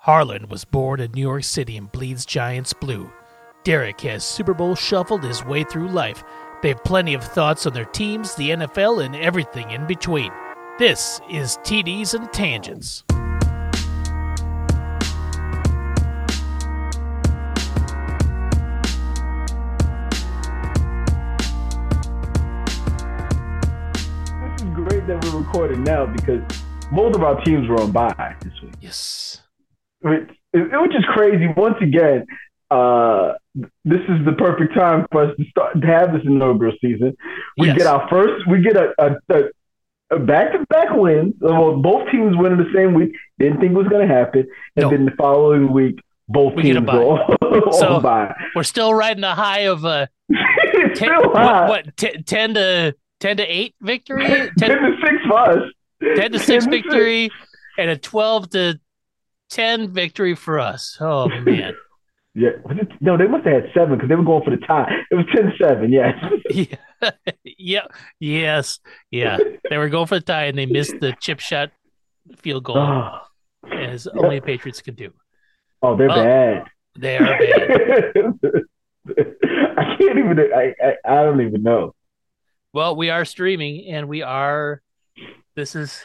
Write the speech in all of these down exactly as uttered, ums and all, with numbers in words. Harlan was born in New York City and bleeds Giants blue. Derek has Super Bowl shuffled his way through life. They have plenty of thoughts on their teams, the N F L, and everything in between. This is T Ds and Tangents. This is great that we're recording now because most of our teams were on bye this week. Yes. It, it, it was just crazy. Once again, uh, this is the perfect time for us to start to have this inaugural season. We yes. get our first, we get a, a, a back-to-back win. Well, both teams win in the same week. Didn't think it was going to happen. And no. then the following week, both we teams go on bye. We're still riding a high of uh, ten, still high. What, what t- ten to ten to eight victory, ten, ten to six for us, ten to six ten victory, to six. And a twelve to ten victory for us. Oh man. Yeah. No, they must have had seven because they were going for the tie. It was ten seven, yes. Yeah. yeah. Yes. Yeah. They were going for the tie and they missed the chip shot field goal. Oh. As yeah. only Patriots could do. Oh, they're oh, bad. They are bad. I can't even I, I I don't even know. Well, we are streaming and we are this is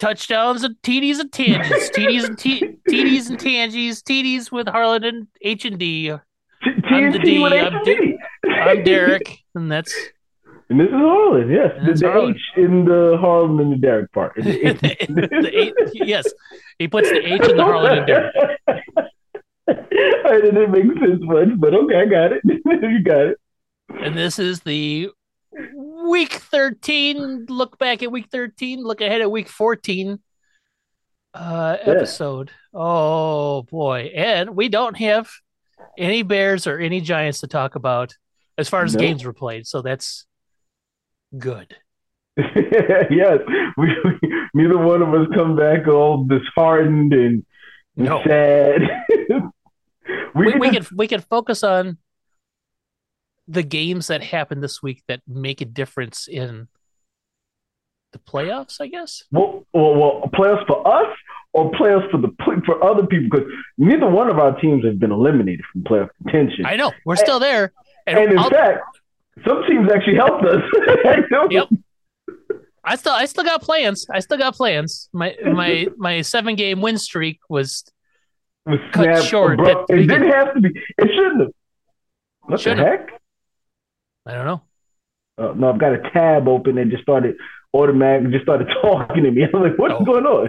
Touchdowns and T Ds and Tangents. T Ds and t- T Ds and Tangies. T Ds with Harlan and H and D. I'm the D. I'm, D. I'm Derek, and that's and this is Harlan. Yes, there's the Harlan. H in the Harlan and the Derek part. It's the H. the H, yes, he puts the H in the Harlan and Derek. I didn't make sense much, but okay, I got it. You got it. And this is the. Week thirteen, look back at week thirteen, look ahead at week fourteen uh, yeah. episode. Oh, boy. And we don't have any Bears or any Giants to talk about as far as no. games were played. So that's good. yes. We, we, neither one of us come back all disheartened and no. sad. we, we, can we, just... can, we can focus on the games that happen this week that make a difference in the playoffs, I guess. Well, well, well playoffs for us or playoffs for the for other people, because neither one of our teams has been eliminated from playoff contention. I know we're and, still there, and, and in I'll, fact, some teams actually helped us. yep. I still, I still got plans. I still got plans. My, my, my seven game win streak was, was cut short. It didn't can, have to be. It shouldn't have. What should've. the heck? I don't know. Uh, no, I've got a tab open and just started automatically just started talking to me. I'm like, what's oh. going on?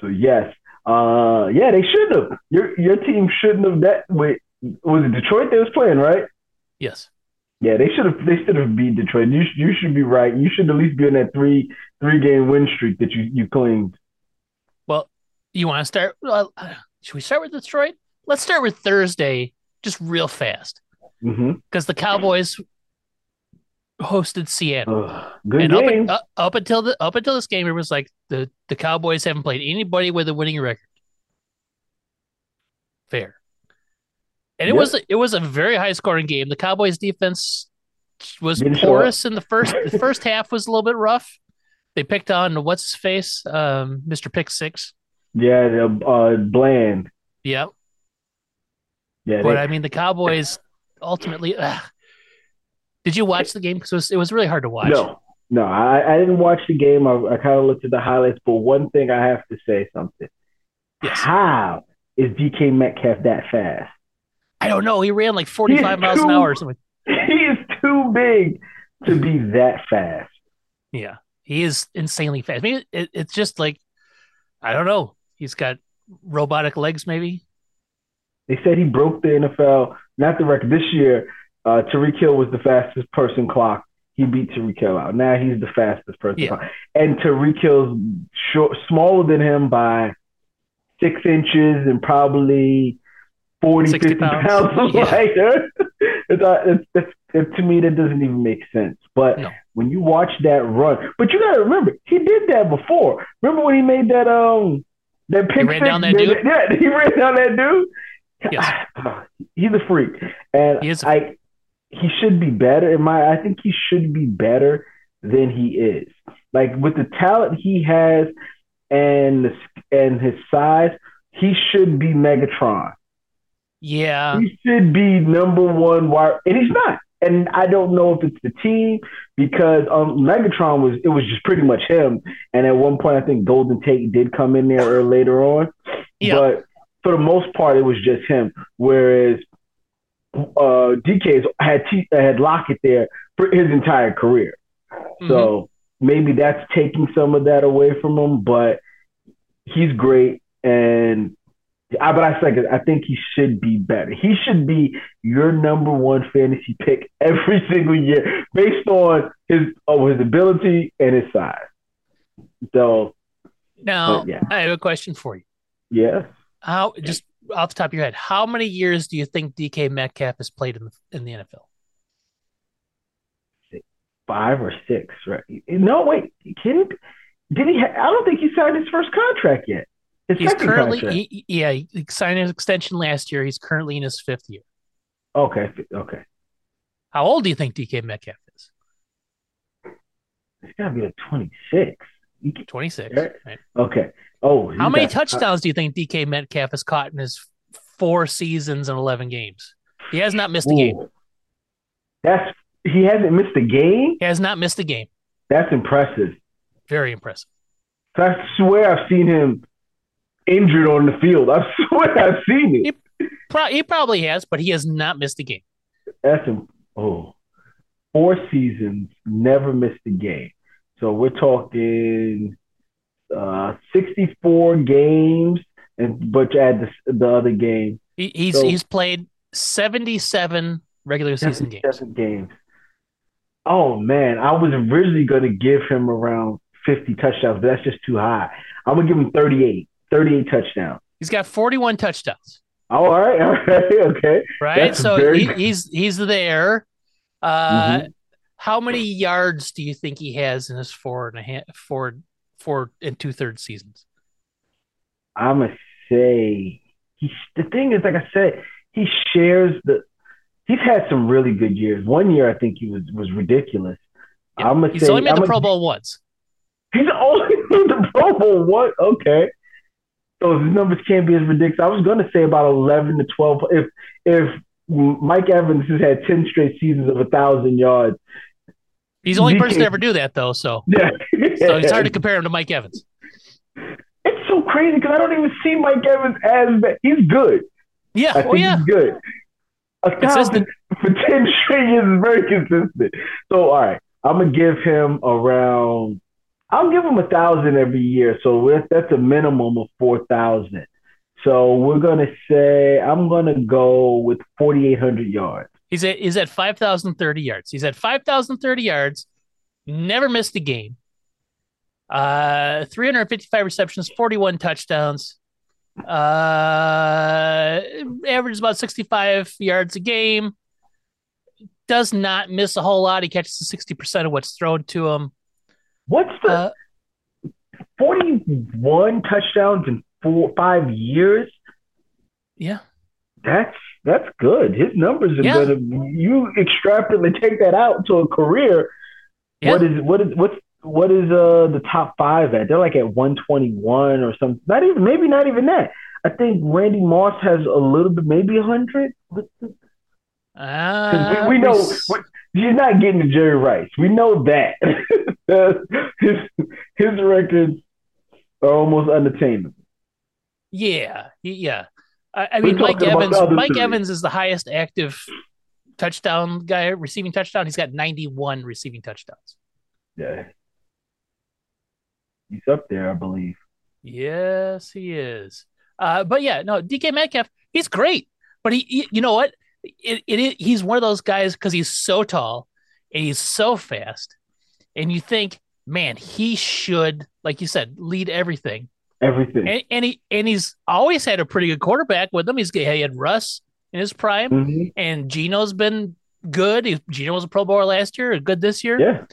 So yes, uh, yeah, they should have. Your your team shouldn't have that. Wait, was it Detroit they was playing, right? Yes. Yeah, they should have. They should have beat Detroit. You you should be right. You should at least be on that three three game win streak that you you claimed. Well, you want to start? Uh, should we start with Detroit? Let's start with Thursday, just real fast. Because mm-hmm. the Cowboys hosted Seattle, uh, good and game. Up, uh, up until the up until this game, it was like the, the Cowboys haven't played anybody with a winning record. Fair, and yep. it was it was a very high scoring game. The Cowboys defense was Didn't porous in the first the first half was a little bit rough. They picked on what's his face, um, Mister Pick Six. Yeah, uh, Bland. Yeah, yeah. But they... I mean, the Cowboys. Ultimately, ugh. Did you watch the game? Because it was, it was really hard to watch. No, no, I, I didn't watch the game. I, I kind of looked at the highlights. But one thing I have to say something. Yes. How is D K Metcalf that fast? I don't know. He ran like forty-five miles too, an hour or something. He is too big to be that fast. Yeah, he is insanely fast. I mean, it, it's just like, I don't know. He's got robotic legs, maybe. They said he broke the N F L, not the record. This year, uh, Tariq Hill was the fastest person clocked. He beat Tariq Hill out. Now he's the fastest person yeah. clocked. And Tariq Hill's short, smaller than him by six inches and probably forty, fifty pounds, pounds yeah. lighter. it's, it's, it's, it, to me, that doesn't even make sense. But no. when you watch that run, but you got to remember, he did that before. Remember when he made that um that pick? He ran six, down that dude? Yeah, he ran down that dude. Yes. He's a freak, and he is a freak. I he should be better. In my, I think he should be better than he is. Like with the talent he has, and the, and his size, he should be Megatron. Yeah. He should be number one wide, and he's not. And I don't know if it's the team, because um, Megatron was, it was just pretty much him. And at one point, I think Golden Tate did come in there or later on. Yeah. But for the most part, it was just him. Whereas uh, D K's had T- had Lockett there for his entire career. Mm-hmm. So maybe that's taking some of that away from him, but he's great. And I, but I second, I think he should be better. He should be your number one fantasy pick every single year based on his oh, his ability and his size. So now yeah. I have a question for you. Yeah. How, just off the top of your head, how many years do you think D K Metcalf has played in the, in the N F L? Six, five or six, right? No, wait, can did he? Ha- I don't think he signed his first contract yet. His He's currently, he, yeah, he signed his extension last year. He's currently in his fifth year. Okay, okay. How old do you think D K Metcalf is? It's got to be like twenty-six. twenty-six. Right. Right. Okay. Oh, how many touchdowns do you think D K Metcalf has caught in his four seasons and eleven games? He has not missed Ooh. a game. That's he hasn't missed a game? He has not missed a game. That's impressive. Very impressive. I swear I've seen him injured on the field. I swear I've seen it. He, pro- he probably has, but he has not missed a game. That's a, oh, four seasons, never missed a game. So we're talking uh, sixty-four games, and but you add the, the other game. He, he's so, he's played seventy-seven regular season games. games. Oh man, I was originally going to give him around fifty touchdowns, but that's just too high. I'm gonna give him thirty-eight, thirty-eight touchdowns. He's got forty-one touchdowns. Oh, all right, all right, okay, right. That's so very... he, he's he's there. Uh, mm-hmm. How many yards do you think he has in his four and a half, four, four and two thirds seasons? I'm gonna say he's, the thing is, like I said, he shares the. He's had some really good years. One year, I think he was was ridiculous. Yeah. I'm gonna he's say he's only made I'm the Pro Bowl once. He's only made the Pro Bowl once. Okay, so his numbers can't be as ridiculous. I was gonna say about eleven to twelve. If if Mike Evans has had ten straight seasons of a thousand yards. He's the only person to ever do that, though, so yeah. So it's hard to compare him to Mike Evans. It's so crazy because I don't even see Mike Evans as bad. He's good. Yeah, I think oh, yeah. he's good. A thousand for ten straight years is very consistent. So, all right, I'm going to give him around – I'll give him a thousand every year, so that's a minimum of four thousand. So we're going to say – I'm going to go with forty-eight hundred yards. He's at, he's at five thousand thirty yards. He's at five thousand thirty yards, never missed a game. Uh, three hundred fifty-five receptions, forty-one touchdowns. Uh, averages about sixty-five yards a game. Does not miss a whole lot. He catches sixty percent of what's thrown to him. What's the uh, forty-one touchdowns in four, five years? Yeah. That's that's good. His numbers are yeah. gonna you extrapolate take that out to a career. Yeah. What is what is what's what is uh the top five at? They're like at one twenty-one or something. Not even maybe not even that. I think Randy Moss has a little bit, maybe a hundred. Uh, we, we know you're not getting to Jerry Rice. We know that his his records are almost unattainable. Yeah, yeah. I mean, Mike Evans. Mike three. Evans is the highest active touchdown guy, receiving touchdown. He's got ninety-one receiving touchdowns. Yeah, he's up there, I believe. Yes, he is. Uh, but yeah, no, D K Metcalf, he's great. But he, he you know what? It, it, it he's one of those guys because he's so tall and he's so fast, and you think, man, he should, like you said, lead everything. Everything. And, and he and he's always had a pretty good quarterback with him. He's he had Russ in his prime, mm-hmm. and Geno's been good. He, Geno was a Pro Bowler last year, good this year. Yeah.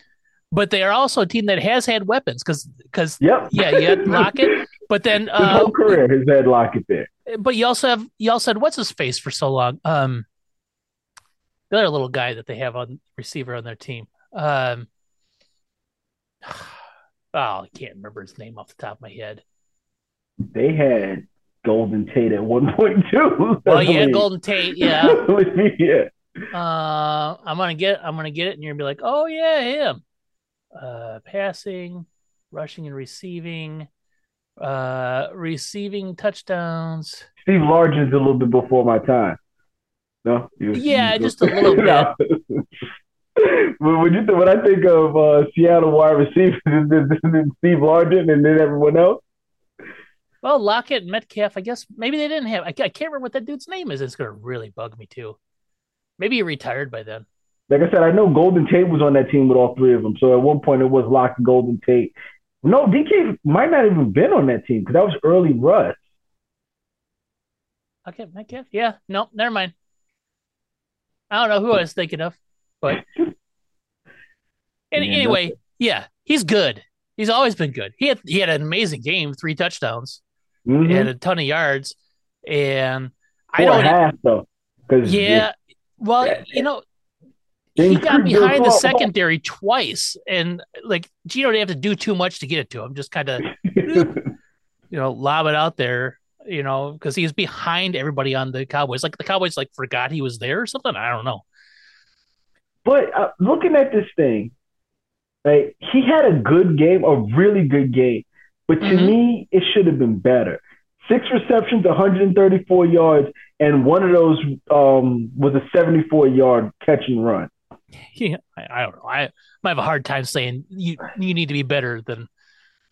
But they are also a team that has had weapons because because yep. yeah, you had Lockett, but then uh, his whole career has had Lockett there. But you also have you also had what's his face for so long. Um, the other little guy that they have on receiver on their team. Um, oh, I can't remember his name off the top of my head. They had Golden Tate at one point too. Well, yeah, mean. Golden Tate, yeah. yeah. Uh, I'm gonna get, I'm gonna get it, and you're gonna be like, oh yeah, him. Uh, passing, rushing, and receiving, uh, receiving touchdowns. Steve Largent's a little bit before my time. No, you, yeah, you, just a little bit. When you when I think of uh, Seattle wide receivers, then Steve Largent and then everyone else. Well, Lockett and Metcalf, I guess maybe they didn't have. I, I can't remember what that dude's name is. It's going to really bug me too. Maybe he retired by then. Like I said, I know Golden Tate was on that team with all three of them. So at one point it was Lockett, Golden Tate. No, D K might not have even been on that team because that was early Russ. Okay, Metcalf. Yeah, no, never mind. I don't know who I was thinking of, but any, anyway, yeah, he's good. He's always been good. He had he had an amazing game, three touchdowns, mm-hmm. and a ton of yards, and Four I don't half, though, yeah, yeah, well, yeah. you know, he got behind the secondary twice, and like Geno didn't have to do too much to get it to him. Just kind of, you know, lob it out there, you know, because he was behind everybody on the Cowboys. Like the Cowboys, like forgot he was there or something. I don't know. But uh, looking at this thing. Like, he had a good game, a really good game. But to mm-hmm. me, it should have been better. Six receptions, one hundred thirty-four yards, and one of those um, was a seventy-four-yard catch and run. Yeah, I, I don't know. I, I have a hard time saying you you need to be better than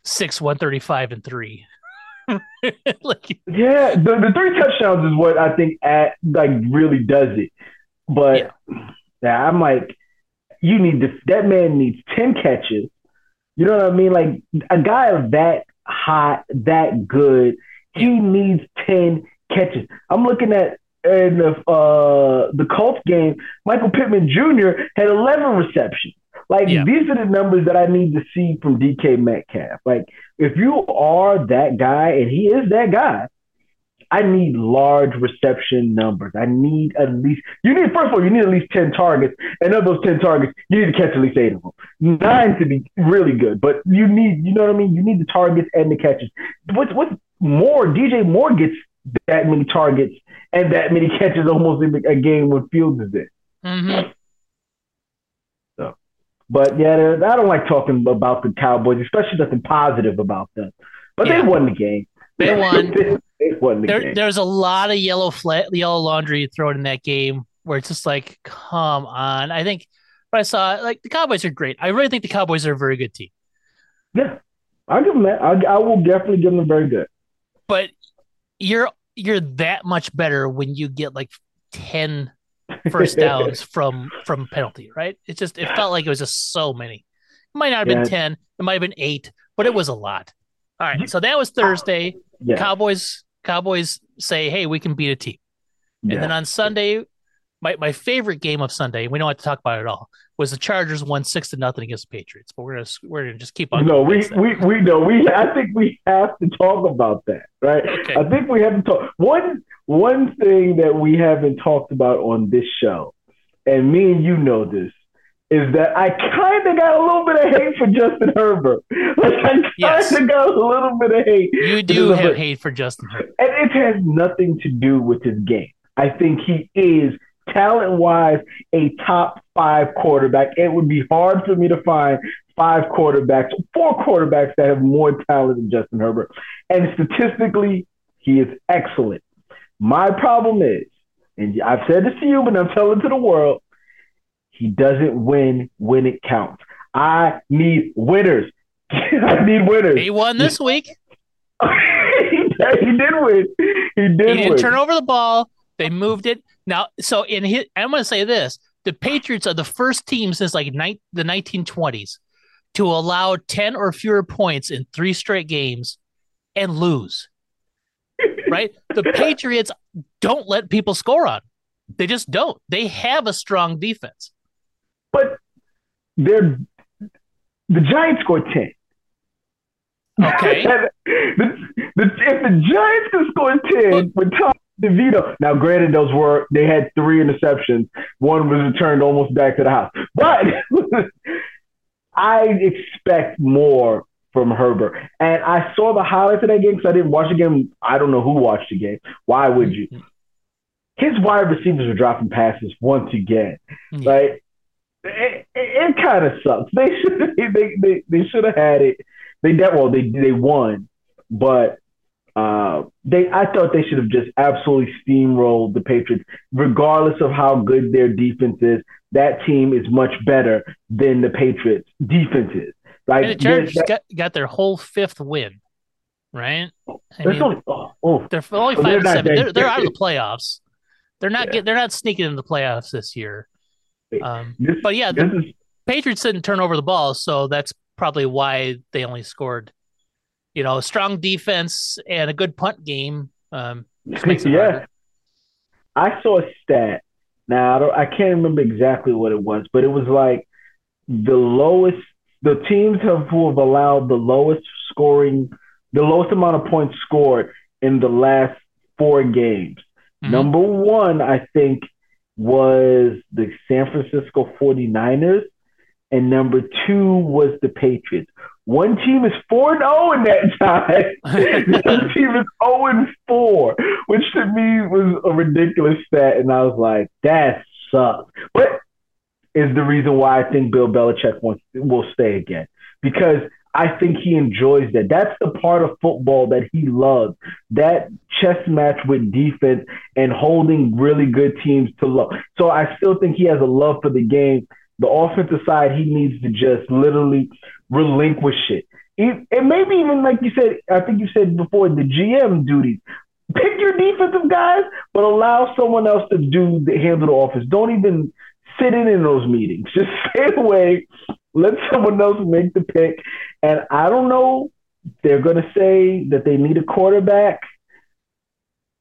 six, one thirty-five, and three. like, yeah, the, the three touchdowns is what I think at, like really does it. But yeah. Yeah, I'm like... You need to, that man needs ten catches. You know what I mean? Like a guy of that hot, that good, he needs ten catches. I'm looking at in the uh, the Colts game. Michael Pittman Junior had eleven receptions. Like yeah. these are the numbers that I need to see from D K Metcalf. Like if you are that guy, and he is that guy, I need large reception numbers. I need at least you need first of all you need at least ten targets, and of those ten targets, you need to catch at least eight of them. Nine to be really good, but you need you know what I mean. You need the targets and the catches. What's what's more? D J Moore gets that many targets and that many catches almost in a game when Fields is in. Mm-hmm. So, but yeah, I don't like talking about the Cowboys, especially nothing positive about them. But yeah. they won the game. They won. There, there's a lot of yellow flat, yellow laundry thrown in that game where it's just like, come on. I think when I saw like the Cowboys are great. I really think the Cowboys are a very good team. Yeah, I'll give them that. I, I will definitely give them very good. But you're you're that much better when you get like ten first downs from from penalty, right? It's just it felt like it was just so many. It might not have been yeah. ten. It might have been eight, but it was a lot. All right, so that was Thursday. Yeah. Cowboys. Cowboys say, hey, we can beat a team. Yeah. And then on Sunday, my, my favorite game of Sunday, we don't have to talk about it at all, was the Chargers won six to nothing against the Patriots. But we're gonna we're gonna just keep on. No, we we we know we I think we have to talk about that, right? Okay. I think we have to talk one one thing that we haven't talked about on this show, and me and you know this, is that I kind of got a little bit of hate for Justin Herbert. Like I kind of yes. got a little bit of hate. You do have bit. hate for Justin Herbert. And it has nothing to do with his game. I think he is, talent-wise, a top five quarterback. It would be hard for me to find five quarterbacks, four quarterbacks that have more talent than Justin Herbert. And statistically, he is excellent. My problem is, and I've said this to you, but I'm telling it to the world, he doesn't win when it counts. I need winners. I need winners. He won this week. he, did, he did win. He did. He didn't win. Turn over the ball. They moved it. Now, so in his, I'm going to say this: the Patriots are the first team since like ni- the nineteen twenties to allow ten or fewer points in three straight games and lose. Right? The Patriots don't let people score on. They just don't. They have a strong defense. But they're the Giants scored ten. Okay. the, the, if the Giants could score ten with Tom DeVito, now granted those were they had three interceptions. One was returned almost back to the house. But I expect more from Herbert. And I saw the highlights of that game because I didn't watch the game. I don't know who watched the game. Why would you? His wide receivers were dropping passes once again. Yeah. Like, it, it, it kind of sucks. They should they they, they should have had it. They well they they won, but uh, they I thought they should have just absolutely steamrolled the Patriots, regardless of how good their defense is. That team is much better than the Patriots' defense is. Like, and the Chargers got, got their whole fifth win, right? I mean, only, oh, oh. They're only five and seven. They're, they're out of the playoffs. They're not yeah. get, they're not sneaking in the playoffs this year. Um, this, but yeah, the is, Patriots didn't turn over the ball, so that's probably why they only scored. You know, a strong defense and a good punt game. Um, makes it yeah, harder. I saw a stat. Now I, don't, I can't remember exactly what it was, but it was like the lowest. The teams have who have allowed the lowest scoring, the lowest amount of points scored in the last four games. Mm-hmm. Number one, I think, was the San Francisco forty-niners, and number two was the Patriots. One team is four and oh in that time. The other team is oh and four, which to me was a ridiculous stat, and I was like, that sucks. But is the reason why I think Bill Belichick wants, will stay again, because I think he enjoys that. That's the part of football that he loves, that chess match with defense and holding really good teams to low. So I still think he has a love for the game. The offensive side, he needs to just literally relinquish it. It, it may be even like you said, I think you said before, the G M duties. Pick your defensive guys, but allow someone else to do the handle the offense. Don't even sit in in those meetings. Just stay away. Let someone else make the pick. And I don't know, they're going to say that they need a quarterback.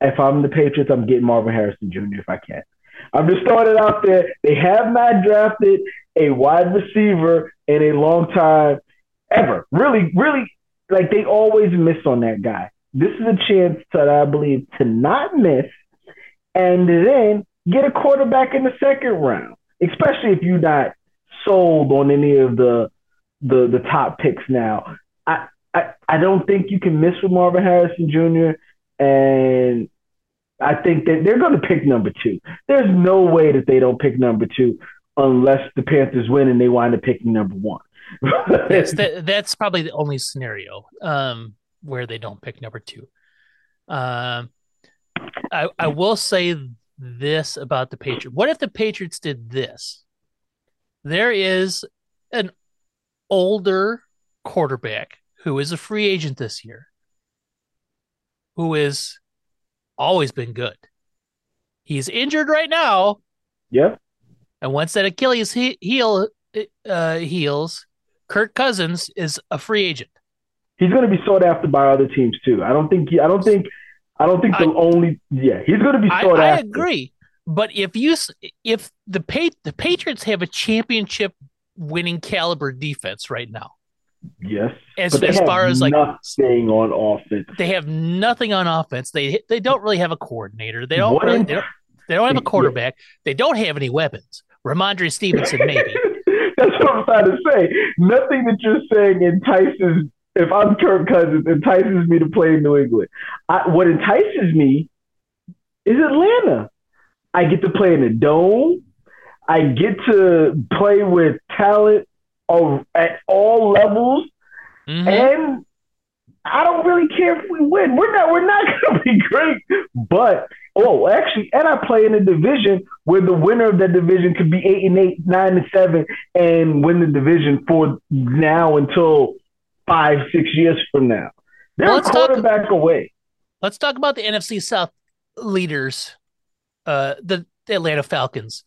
If I'm the Patriots, I'm getting Marvin Harrison Junior if I can. I'm just throwing it out there. They have not drafted a wide receiver in a long time ever. Really, really, like they always miss on that guy. This is a chance that I believe to not miss and then get a quarterback in the second round, especially if you're not sold on any of the the, the top picks now. I, I I don't think you can miss with Marvin Harrison Junior And I think that they're going to pick number two. There's no way that they don't pick number two unless the Panthers win and they wind up picking number one. that's, that, that's probably the only scenario um, where they don't pick number two. Um, I, I will say this about the Patriots. What if the Patriots did this? There is an older quarterback who is a free agent this year, who is always been good. He's injured right now. Yeah. And once that Achilles he- heel uh, heals, Kirk Cousins is a free agent. He's going to be sought after by other teams too. I don't think. He, I don't think. I don't think the only. Yeah, he's going to be sought I, after. I agree. But if you if the pa- the Patriots have a championship winning caliber defense right now. Yes. As, as far as like nothing on offense. They have nothing on offense. They they don't really have a coordinator. They don't really, they don't, they don't have a quarterback. They don't have any weapons. Ramondre Stevenson maybe. That's what I'm trying to say. Nothing that you're saying entices, if I'm Kirk Cousins, entices me to play in New England. I, what entices me is Atlanta. I get to play in a dome. I get to play with talent of, at all levels. Mm-hmm. And I don't really care if we win. We're not we're not going to be great. But, oh, actually, and I play in a division where the winner of that division could be eight and eight, nine and seven, and win the division for now until five, six years from now. They're well, a quarterback talk, away. Let's talk about the N F C South leaders. Uh, the, the Atlanta Falcons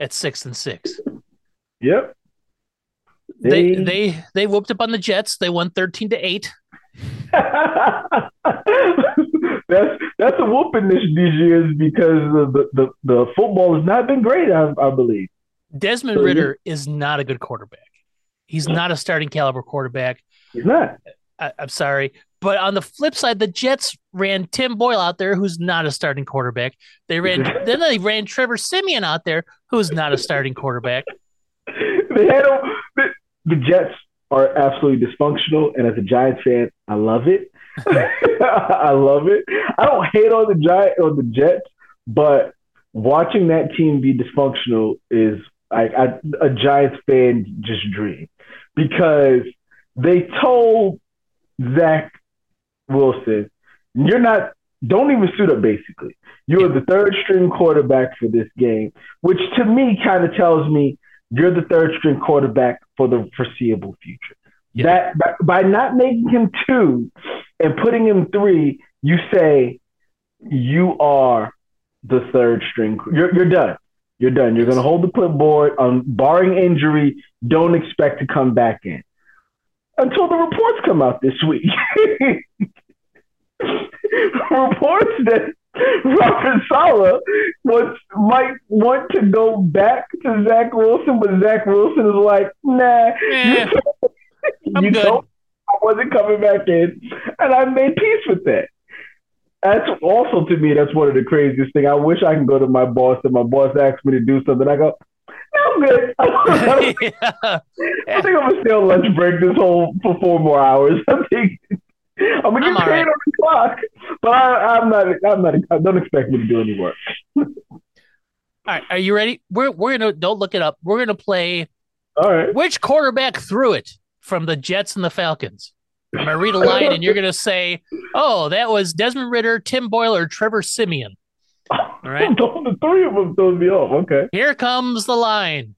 at six and six. Yep. They they they, they whooped up on the Jets. They won thirteen to eight. that's that's a whooping this these years because the, the, the football has not been great. I, I believe Desmond so, Ridder yeah. is not a good quarterback. He's not a starting caliber quarterback. He's not. I, I'm sorry. But on the flip side, the Jets ran Tim Boyle out there, who's not a starting quarterback. They ran, then they ran Trevor Siemian out there, who's not a starting quarterback. They had a, the, the Jets are absolutely dysfunctional. And as a Giants fan, I love it. I love it. I don't hate on the Giants or the Jets, but watching that team be dysfunctional is like a Giants fan just dream, because they told Zach Wilson, you're not, don't even suit up, basically. You're the third string quarterback for this game, which to me kind of tells me you're the third string quarterback for the foreseeable future. Yeah. That by not making him two and putting him three, you say you are the third string. You're, you're done. You're done. You're going to hold the clipboard. Um, barring injury, don't expect to come back in until the reports come out this week. Reports that Robert Saleh wants, might want to go back to Zach Wilson, but Zach Wilson is like, nah, yeah, you know, I wasn't coming back in, and I made peace with that. That's also, to me, that's one of the craziest things. I wish I can go to my boss and my boss asks me to do something. I go, no, I'm good. yeah. I think I'm going to stay on lunch break this whole for four more hours. I think I'm going to get paid right on the clock, but I, I'm not, I'm not, I don't expect me to do any work. All right. Are you ready? We're, we're going to, don't look it up. We're going to play. All right. Which quarterback threw it from the Jets and the Falcons? I'm going to read a line, and you're going to say, oh, that was Desmond Ridder, Tim Boyle, or Trevor Siemian. All right. The three of them throw me off. Okay. Here comes the line.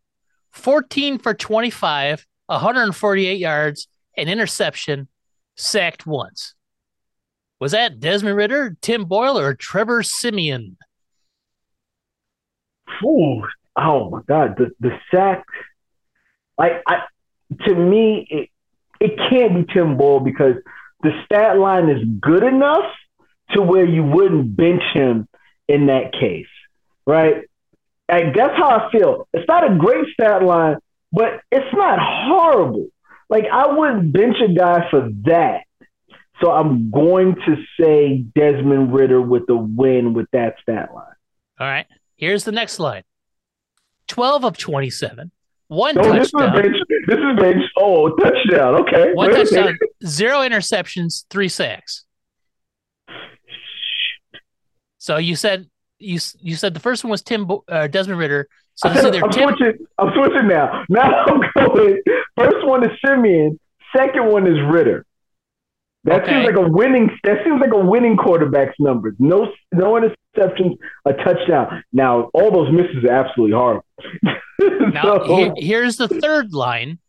fourteen for twenty-five, one forty-eight yards, an interception, sacked once. Was that Desmond Ridder, Tim Boyle, or Trevor Siemian? Ooh. Oh, my God. The the sack. Like, I, to me, it, It can't be Tim Boyle, because the stat line is good enough to where you wouldn't bench him in that case, right? And that's how I feel. It's not a great stat line, but it's not horrible. Like, I wouldn't bench a guy for that. So I'm going to say Desmond Ridder with a win with that stat line. All right. Here's the next line. twelve of twenty-seven. One no, touchdown. This is, this is bench. Oh, touchdown. Okay. One touchdown, zero interceptions, three sacks. So you said you you said the first one was Tim uh, Desmond Ridder. So this is either I'm, Tim... switching, I'm switching now. Now I'm going. First one is Siemian. Second one is Ridder. That okay. seems like a winning. That seems like a winning quarterback's numbers. No, no interceptions, a touchdown. Now all those misses are absolutely horrible. Now, he, here's the third line,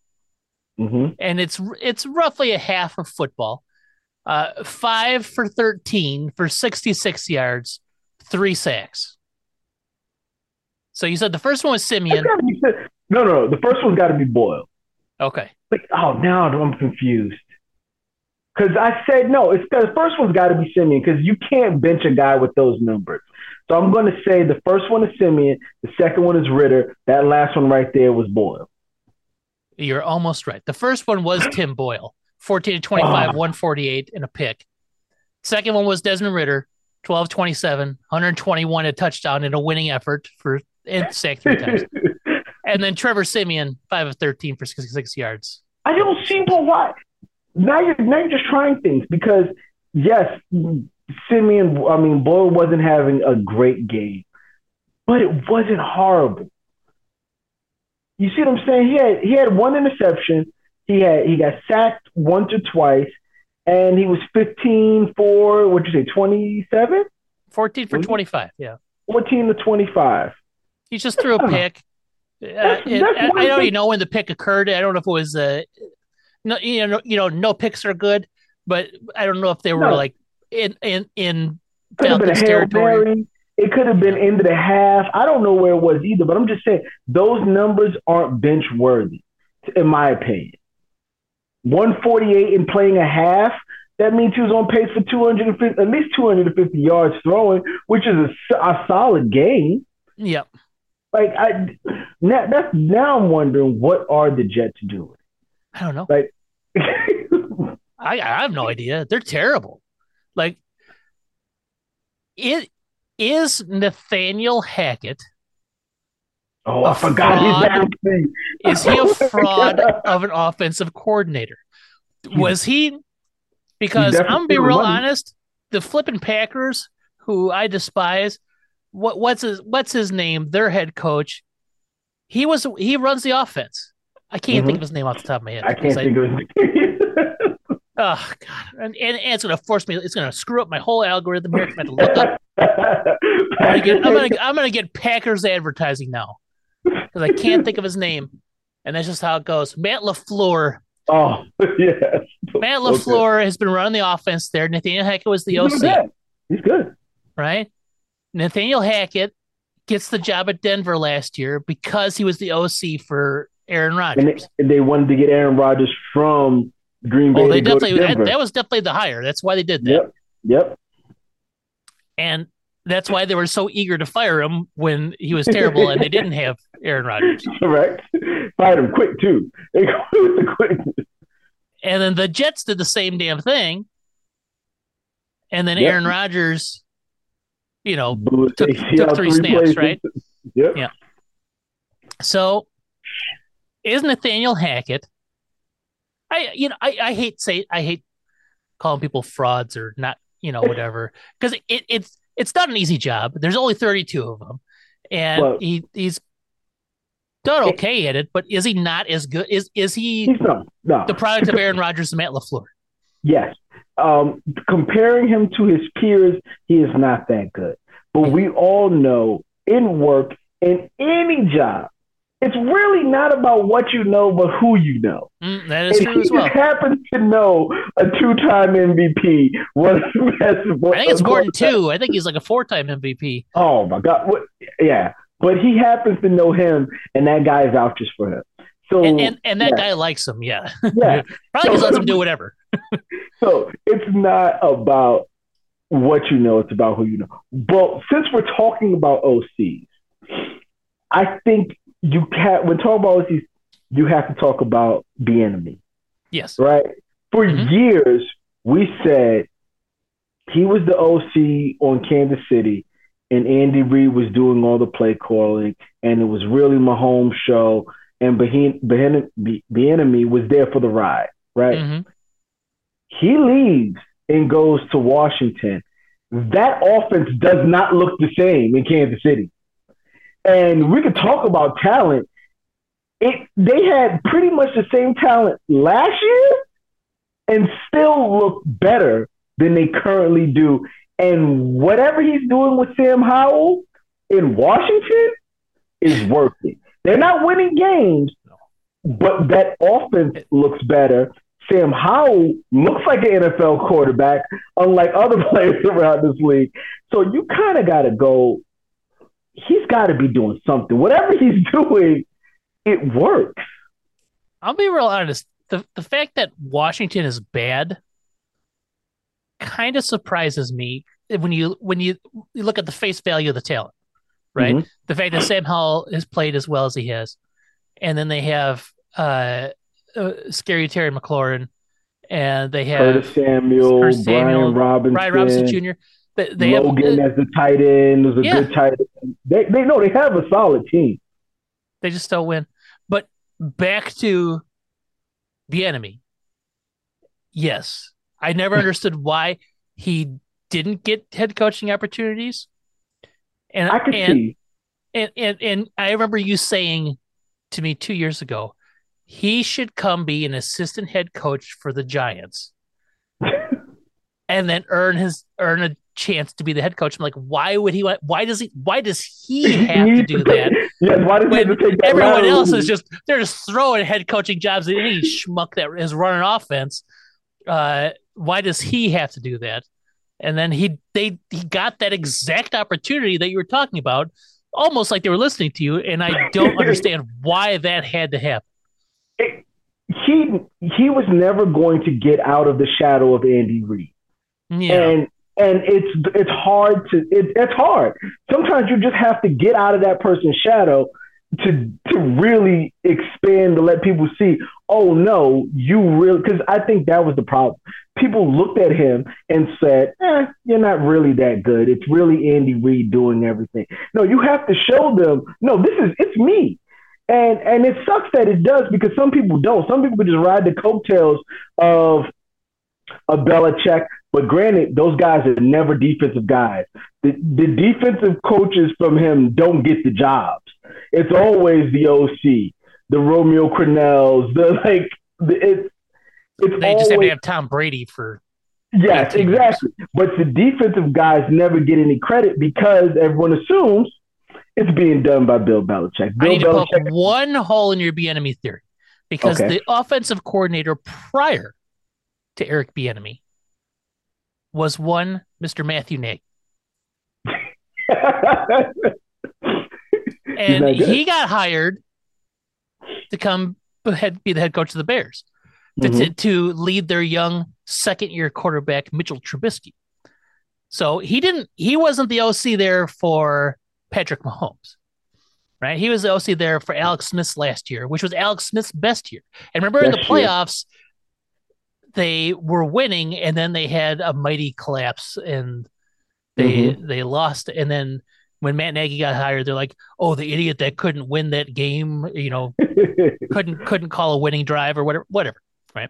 mm-hmm. and it's it's roughly a half of football. Uh, five for thirteen for sixty-six yards, three sacks. So you said the first one was Siemian. No, no, no. The first one's got to be Boyle. Okay. Like, oh, now I'm confused. Because I said no. It's the first one's got to be Siemian, because you can't bench a guy with those numbers. So I'm going to say the first one is Siemian, the second one is Ridder, that last one right there was Boyle. You're almost right. The first one was Tim Boyle, fourteen to twenty-five, oh. one forty-eight, and a pick. Second one was Desmond Ridder, twelve twenty-seven, one twenty-one, a touchdown in a winning effort for and sack three times. And then Trevor Siemian, five of thirteen for sixty-six yards. I don't see why. Now you're, now you're just trying things, because, yes, Siemian, I mean, Boyle wasn't having a great game, but it wasn't horrible. You see what I'm saying? He had he had one interception. He had he got sacked once or twice, and he was fifteen for, what'd you say, twenty-seven? fourteen for twenty-five, yeah. fourteen to twenty-five. He just threw a pick. Uh, that's, it, that's I, I don't even know when the pick occurred. I don't know if it was uh, no, you know, you know, no picks are good, but I don't know if they were no. like. In in in could have been a Hail Mary. It could have been into the half. I don't know where it was either, but I'm just saying those numbers aren't bench worthy, in my opinion. one forty-eight and playing a half. That means he was on pace for two hundred fifty, at least two hundred fifty yards throwing, which is a, a solid game. Yep. Like I now that's now I'm wondering, what are the Jets doing? I don't know. Like I I have no idea. They're terrible. Like, it is Nathaniel Hackett Oh, I forgot. Is he a fraud of an offensive coordinator? Was he? Because I'm going to be real honest, the flipping Packers, who I despise, what what's his what's his name? Their head coach, he was he runs the offense. I can't mm-hmm. think of his name off the top of my head. I can't think I, of his name. Oh God! And, and, and it's going to force me. It's going to screw up my whole algorithm here. I'm going to I'm going to get Packers advertising now because I can't think of his name, and that's just how it goes. Matt LaFleur. Oh yes. Matt LaFleur okay. has been running the offense there. Nathaniel Hackett was the He's O C. Good. He's good, right? Nathaniel Hackett gets the job at Denver last year because he was the O C for Aaron Rodgers. And they, they wanted to get Aaron Rodgers from Green Bay. Oh, they definitely that, that was definitely the hire. That's why they did that. Yep. Yep. And that's why they were so eager to fire him when he was terrible and they didn't have Aaron Rodgers. Correct. Fired him quick too. They quick. And then the Jets did the same damn thing. And then yep. Aaron Rodgers, you know, took, took three, three snaps, places. Right? Yep. Yeah. So is Nathaniel Hackett I you know I, I hate say I hate calling people frauds or not, you know, whatever, because it, it's it's not an easy job. There's only thirty-two of them, and well, he he's done okay at it. But is he not as good? Is is he no, no. the product of Aaron Rodgers and Matt LaFleur? Yes. Um, comparing him to his peers, he is not that good. But we all know in work, in any job, it's really not about what you know, but who you know. Mm, that is and true as well. He happens to know a two-time M V P. One of the best I think it's more than two. I think he's like a four-time M V P. Oh, my God. What? Yeah. But he happens to know him, and that guy vouches for him. So, and, and, and that yeah. guy likes him, yeah. yeah. Probably just so, lets him do whatever. So it's not about what you know. It's about who you know. But since we're talking about O Cs, I think – You can't, when talking about O Cs, you have to talk about Bieniemy. Yes. Right? For mm-hmm. years, we said he was the O C on Kansas City, and Andy Reid was doing all the play calling, and it was really Mahomes' show, and Bieniemy was there for the ride, right? Mm-hmm. He leaves and goes to Washington. That offense does not look the same in Kansas City. And we could talk about talent. It they had pretty much the same talent last year and still look better than they currently do. And whatever he's doing with Sam Howell in Washington is working. They're not winning games, but that offense looks better. Sam Howell looks like an N F L quarterback, unlike other players around this league. So you kind of got to go – he's got to be doing something. Whatever he's doing, it works. I'll be real honest. The the fact that Washington is bad kind of surprises me when you when you, you look at the face value of the talent, right? Mm-hmm. The fact that Sam Howell has played as well as he has, and then they have uh, uh, Scary Terry McLaurin, and they have Curtis Samuel, Curtis Samuel Brian Robinson, Brian Robinson Junior They, they Logan have, uh, as the tight end was a yeah. good tight end. They they know they have a solid team. They just don't win. But back to Bieniemy. Yes, I never understood why he didn't get head coaching opportunities. And I could and, see. And, and and and I remember you saying to me two years ago, he should come be an assistant head coach for the Giants, and then earn his earn a. chance to be the head coach. I'm like, why would he? Why does he? Why does he have to do that? Yes, why does he have to take that everyone round? Else is just they're just throwing head coaching jobs at any schmuck that is running offense. Uh, why does he have to do that? And then he they he got that exact opportunity that you were talking about, almost like they were listening to you. And I don't understand why that had to happen. It, he he was never going to get out of the shadow of Andy Reid. Yeah. And, And it's it's hard to it, it's hard. Sometimes you just have to get out of that person's shadow to to really expand, to let people see, oh no, you really, because I think that was the problem. People looked at him and said, eh, you're not really that good. It's really Andy Reid doing everything. No, you have to show them, no, this is, it's me. And and it sucks that it does, because some people don't. Some people just ride the coattails of a Belichick. But granted, those guys are never defensive guys. The, the defensive coaches from him don't get the jobs. It's always the O C, the Romeo Crennels, the like. The, it, it's they always, just have to have Tom Brady for. Yes, exactly. Years. But the defensive guys never get any credit because everyone assumes it's being done by Bill Belichick. Bill I need Belichick. to poke one hole in your Bieniemy theory, because okay. the offensive coordinator prior to Eric Bieniemy was one Mister Matthew Nagy. And he got hired to come head, be the head coach of the Bears, mm-hmm. to, to lead their young second-year quarterback, Mitchell Trubisky. So he didn't. He wasn't the O C there for Patrick Mahomes, right? He was the O C there for Alex Smith's last year, which was Alex Smith's best year. And remember, best in the playoffs, year. they were winning, and then they had a mighty collapse, and they mm-hmm. they lost. And then when Matt Nagy got hired, they're like, "Oh, the idiot that couldn't win that game, you know, couldn't couldn't call a winning drive or whatever, whatever." Right?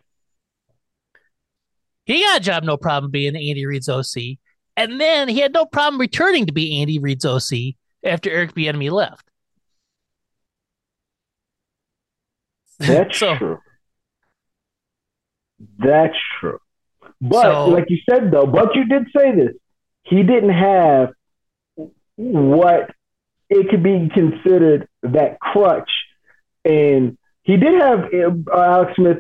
He got a job, no problem being Andy Reid's O C, and then he had no problem returning to be Andy Reid's O C after Eric Bieniemy left. That's so, true. That's true. But so, like you said, though, but you did say this, he didn't have what it could be considered that crutch. And he did have Alex Smith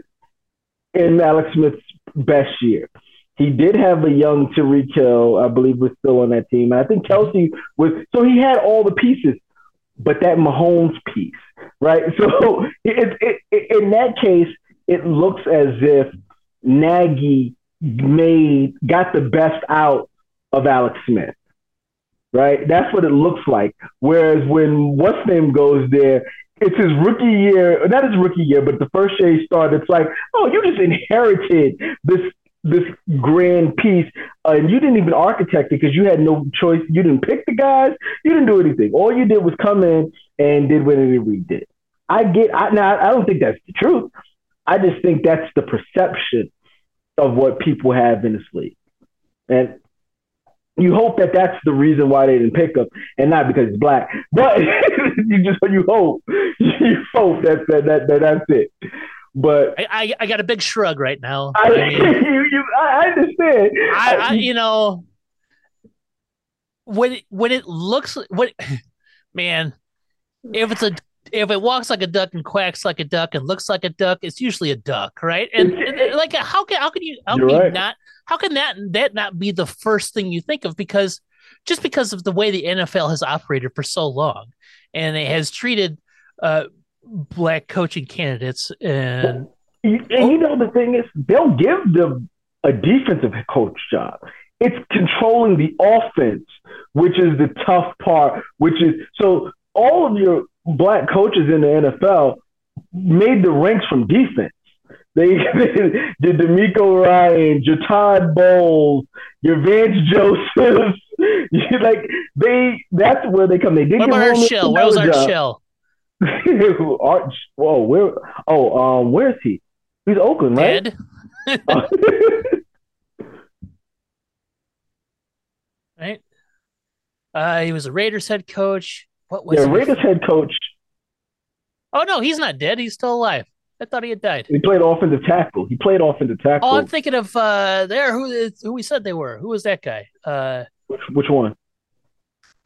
in Alex Smith's best year. He did have a young Tariq Hill, I believe, was still on that team. And I think Kelsey was, so he had all the pieces, but that Mahomes piece, right? So it, it, it, in that case, it looks as if Nagy made, got the best out of Alex Smith, right? That's what it looks like. Whereas when what's name goes there, it's his rookie year, not his rookie year, but the first year he started, it's like, oh, you just inherited this this grand piece, uh, and you didn't even architect it because you had no choice. You didn't pick the guys. You didn't do anything. All you did was come in and did what Andy Reid did. I get, I, now, I don't think that's the truth. I just think that's the perception of what people have in this league. And you hope that that's the reason why they didn't pick him, and not because he's black, but you just, you hope, you hope that, that, that, that that's it. But I, I, I got a big shrug right now. I, I, mean, you, you, I understand. I, I, you know, when it, when it looks, what, man, if it's a, if it walks like a duck and quacks like a duck and looks like a duck, it's usually a duck, right? And, and like, how can, how can you, how can you right. not, how can that, that not be the first thing you think of? Because just because of the way the N F L has operated for so long, and it has treated, uh, black coaching candidates, and and you know the thing is, they'll give them a defensive coach job. It's controlling the offense, which is the tough part. Which is so all of your black coaches in the N F L made the ranks from defense. They did DeMeco Ryan, your Todd Bowles, your Vance Joseph. Like they, that's where they come. They did. What about our shell? Where was our shell? Arch, whoa, where? Oh, um, where is he? He's Oakland, right? Dead. Right. Uh, he was a Raiders head coach. What was? Yeah, Raiders head coach. Oh no, he's not dead. He's still alive. I thought he had died. He played offensive tackle. He played offensive tackle. Oh, I'm thinking of uh, there who who we said they were. Who was that guy? Uh, which which one?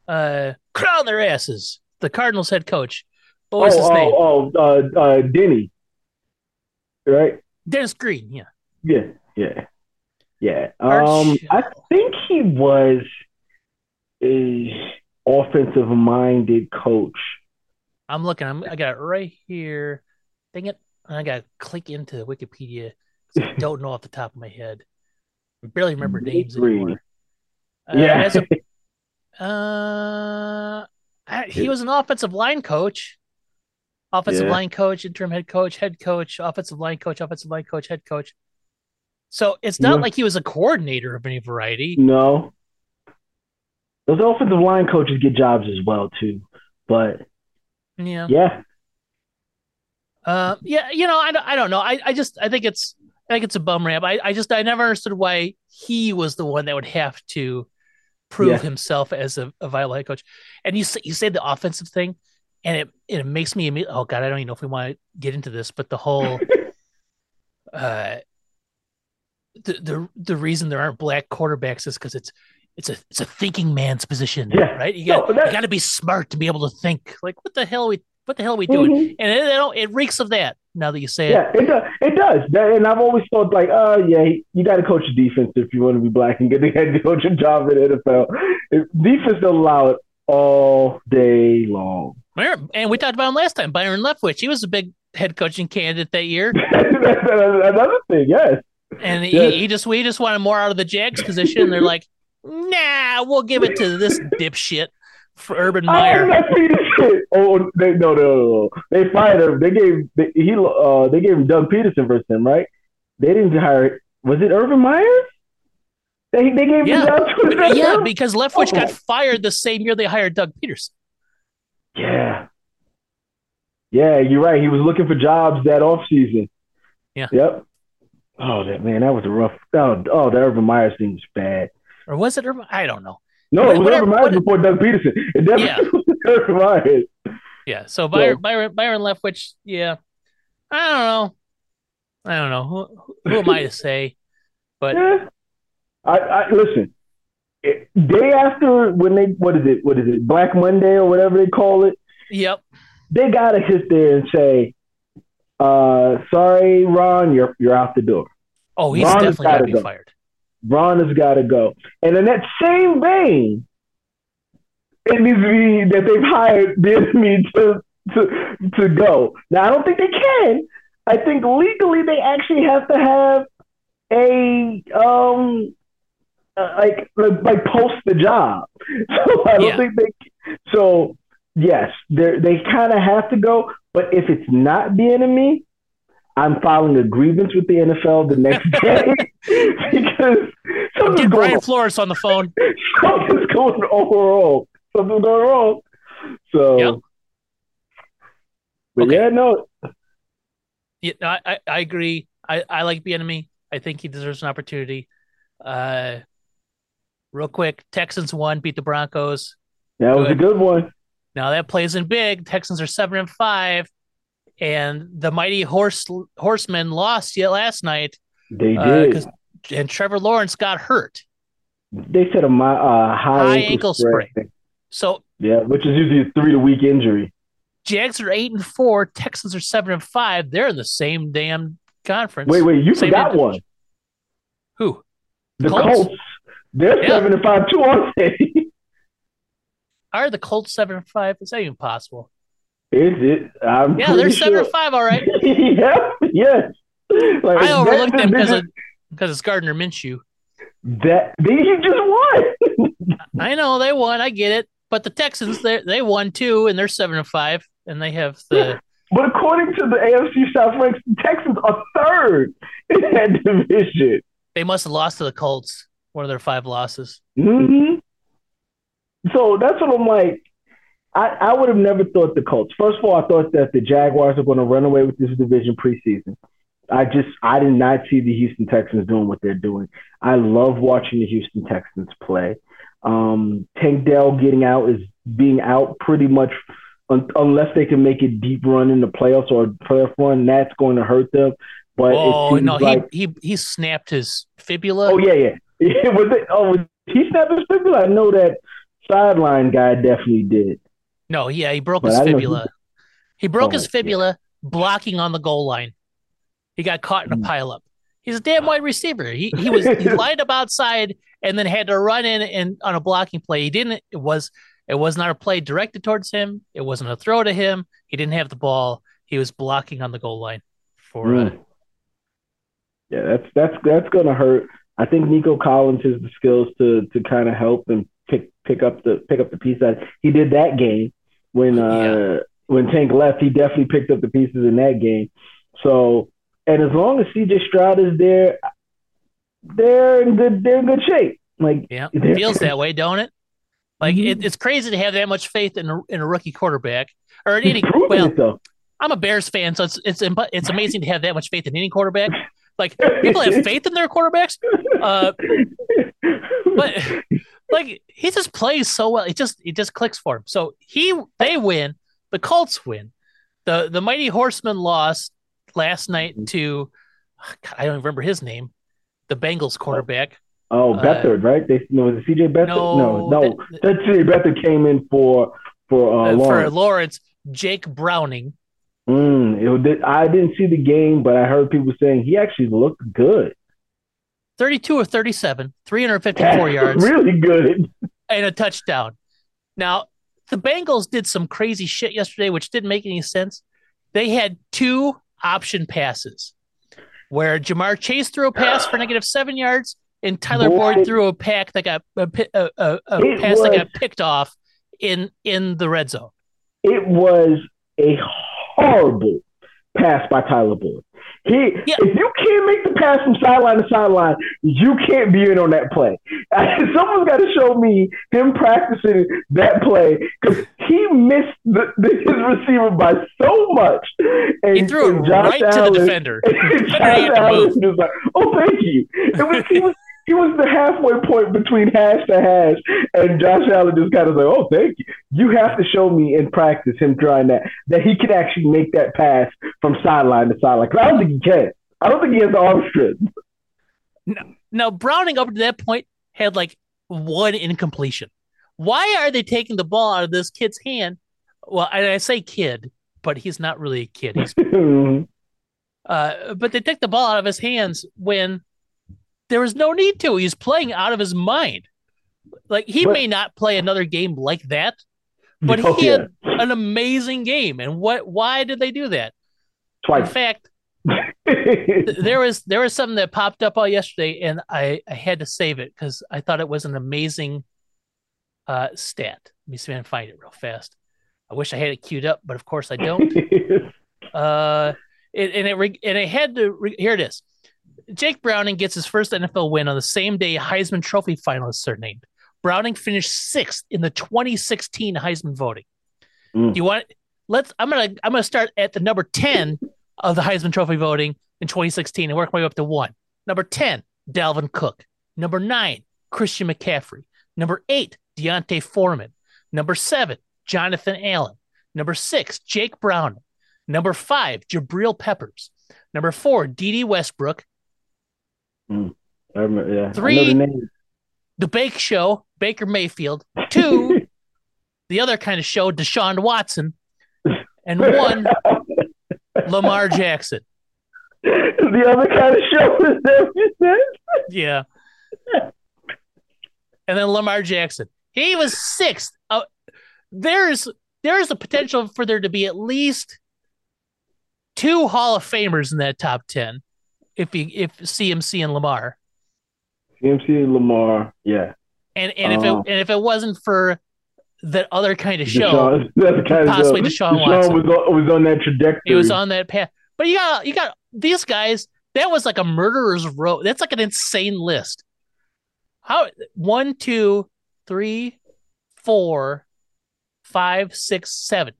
Uh, crown their asses. The Cardinals head coach. What was oh, his name? Oh, oh uh, uh, Denny, right? Dennis Green, yeah. Yeah, yeah, yeah. Um, I think he was a offensive-minded coach. I'm looking. I'm, I got it right here. Dang it. I got to click into Wikipedia because I don't know off the top of my head. I barely remember names anymore. Uh, yeah. As a, uh, I, he was an offensive line coach. offensive yeah. line coach, interim head coach, head coach, offensive line coach, offensive line coach, head coach. So it's not yeah. like he was a coordinator of any variety. No. Those offensive line coaches get jobs as well, too. But, yeah. Yeah. Uh, yeah, you know, I, I don't know. I, I just, I think it's, I think it's a bum rap. I, I just, I never understood why he was the one that would have to prove yeah. himself as a, a viable head coach. And you say, you say the offensive thing, and it, it makes me, oh God, I don't even know if we want to get into this, but the whole, uh, the, the, the reason there aren't black quarterbacks is because it's, it's a, it's a thinking man's position, yeah. right? You got, no, you got to be smart to be able to think. Like, what the hell are we, what the hell are we doing? Mm-hmm. And it, it reeks of that. Now that you say yeah, it, yeah, it does. It does. And I've always thought like, oh uh, yeah, you got to coach your defense if you want to be black and get the head coach job in the N F L. If defense don't allow it all day long. And we talked about him last time, Byron Leftwich. He was a big head coaching candidate that year. Another thing, yes. And yes. He, he just we just wanted more out of the Jags position. And they're like, nah, we'll give it to this dipshit for Urban Meyer. Oh they, no, no, no! They fired him. They gave they, he uh they gave him Doug Peterson versus him, right? They didn't hire. Was it Urban Meyer? They they gave yeah. him Doug Peterson. Yeah, because Leftwich oh. got fired the same year they hired Doug Peterson. Yeah, yeah, you're right. He was looking for jobs that offseason. Yeah. Yep. Oh, that man, that was a rough. Oh, oh, the Urban Meyer thing was bad. Or was it Urban? I don't know. No, it was whatever, Urban Meyer what, before Doug Peterson. It definitely yeah. was Urban Meyer. Yeah, so Byron, so. Byron, Byron Leftwich, yeah. I don't know. I don't know. Who, who am I to say? But yeah. I, I listen, it, day after when they, what is it? What is it? Black Monday or whatever they call it? Yep. They got to sit there and say, uh, sorry, Ron, you're you're out the door. Oh, he's Ron definitely got to be go. fired. Ron has got to go. And in that same vein, it needs to be that they've hired Bieniemy to, to to go. Now, I don't think they can. I think legally they actually have to have a um like like post the job. So I don't yeah. think they. So yes, they they kind of have to go. But if it's not Bieniemy, I'm filing a grievance with the N F L the next day because get Brian Flores on the phone. Something's going overall. Something's going wrong. So, yep. but okay. yeah, no, yeah, no, I I agree. I, I like Bieniemy. I think he deserves an opportunity. Uh, real quick, Texans won, beat the Broncos. That good. was a good one. Now that plays in big. Texans are seven and five. And the mighty horse horsemen lost yet last night. They did, uh, and Trevor Lawrence got hurt. They said a uh, high, high ankle, ankle sprain. So yeah, which is usually a three to week injury. Jags are eight and four. Texans are seven and five. They're in the same damn conference. Wait, wait, you same forgot damn... one. Who? The Colts. Colts. They're yeah. seven and five too, aren't they? Are the Colts seven and five? Is that even possible? Is it? I'm yeah, they're seven sure. or five, all right. yeah, yes. Like, I overlooked them because because it's Gardner Minshew. That you just won. I know they won. I get it, but the Texans they they won too, and they're seven and five, and they have the. Yeah. But according to the A F C South ranks, the Texans are third in that division. They must have lost to the Colts. One of their five losses. Mm-hmm. So that's what I'm like. I, I would have never thought the Colts. First of all, I thought that the Jaguars are going to run away with this division preseason. I just I did not see the Houston Texans doing what they're doing. I love watching the Houston Texans play. Um, Tank Dell getting out is being out pretty much un- unless they can make a deep run in the playoffs or a playoff run. That's going to hurt them. But oh, it no, like, he, he he snapped his fibula. Oh, yeah, yeah. yeah was it, oh, he snapped his fibula. I know that sideline guy definitely did. No, yeah, he broke but his I fibula. He... he broke oh, his fibula yeah. blocking on the goal line. He got caught in a pileup. He's a damn wide receiver. He he was he lined up outside and then had to run in and on a blocking play. He didn't. It was it was not a play directed towards him. It wasn't a throw to him. He didn't have the ball. He was blocking on the goal line for. Mm. Uh, yeah, that's that's that's gonna hurt. I think Nico Collins has the skills to to kind of help and pick pick up the pick up the piece. That he did that game. When uh, yeah. when Tank left, he definitely picked up the pieces in that game. So, and as long as C J Stroud is there, they're in good, they're in good shape. Like, yeah, it feels that way, don't it? Like, mm-hmm. it, it's crazy to have that much faith in a, in a rookie quarterback or in any. Well, though. I'm a Bears fan, so it's it's it's amazing to have that much faith in any quarterback. Like, people have faith in their quarterbacks, uh, but like he just plays so well. It just it just clicks for him. So he they win. The Colts win. the The Mighty Horsemen lost last night to God, I don't remember his name. The Bengals quarterback. Oh, Beathard, uh, right? They no, was it C J Beathard? No, no, no. That, that C J Beathard came in for for uh, uh, Lawrence. For Lawrence, Jake Browning. Mm, it, I didn't see the game, but I heard people saying he actually looked good. thirty-two or thirty-seven, three hundred fifty-four yards, really good, and a touchdown. Now, the Bengals did some crazy shit yesterday, which didn't make any sense. They had two option passes, where Jamar Chase threw a pass for negative seven yards. And Tyler Boy, Boyd threw a pack that got a, a, a, a pass was, that got picked off in in the red zone. It was a horrible pass by Tyler Boyd. He, yeah. If you can't make the pass from sideline to sideline, you can't be in on that play. Someone's got to show me him practicing that play because he missed the, the, his receiver by so much. And, he threw it and right Allen, to the defender. Allen was like, oh, thank you. It was, he, was, he was the halfway point between hash to hash, and Josh Allen just kind of like, oh, thank you. You have to show me in practice him trying that, that he could actually make that pass from sideline to sideline. Because I don't think he can. I don't think he has the arm strength. Now, now, Browning up to that point had like one incompletion. Why are they taking the ball out of this kid's hand? Well, and I say kid, but he's not really a kid. He's, uh, but they took the ball out of his hands when there was no need to. He's playing out of his mind. Like, he but, may not play another game like that, but oh, he had yeah. an amazing game. And what? Why did they do that? Twice. In fact, th- there was there was something that popped up all yesterday, and I, I had to save it because I thought it was an amazing uh, stat. Let me see if I can find it real fast. I wish I had it queued up, but of course I don't. uh, it, and it re- and it had to re- here it is. Jake Browning gets his first N F L win on the same day Heisman Trophy finalists are named. Browning finished sixth in the twenty sixteen Heisman voting. Mm. Do you want? Let's. I'm gonna. I'm gonna start at the number ten of the Heisman Trophy voting in twenty sixteen and work my way up to one. Number ten, Dalvin Cook. Number nine, Christian McCaffrey. Number eight, Deontay Foreman. Number seven, Jonathan Allen. Number six, Jake Browning. Number five, Jabrill Peppers. Number four, Dede Westbrook. Mm, I remember, yeah. Three, the, the Bake Show, Baker Mayfield. Two, the other kind of show, Deshaun Watson. And one, Lamar Jackson. The other kind of show is that you said? Yeah. And then Lamar Jackson. He was sixth. Uh, there's there's a potential for there to be at least two Hall of Famers in that top ten. If he, if C M C and Lamar, C M C and Lamar, yeah, and and if um, it and if it wasn't for that other kind of show, Deshaun, kind possibly of show. Deshaun, Deshaun Watson was on, was on that trajectory. It was on that path. But you got you got these guys. That was like a murderer's row. That's like an insane list. How one, two, three, four, five, six, seven,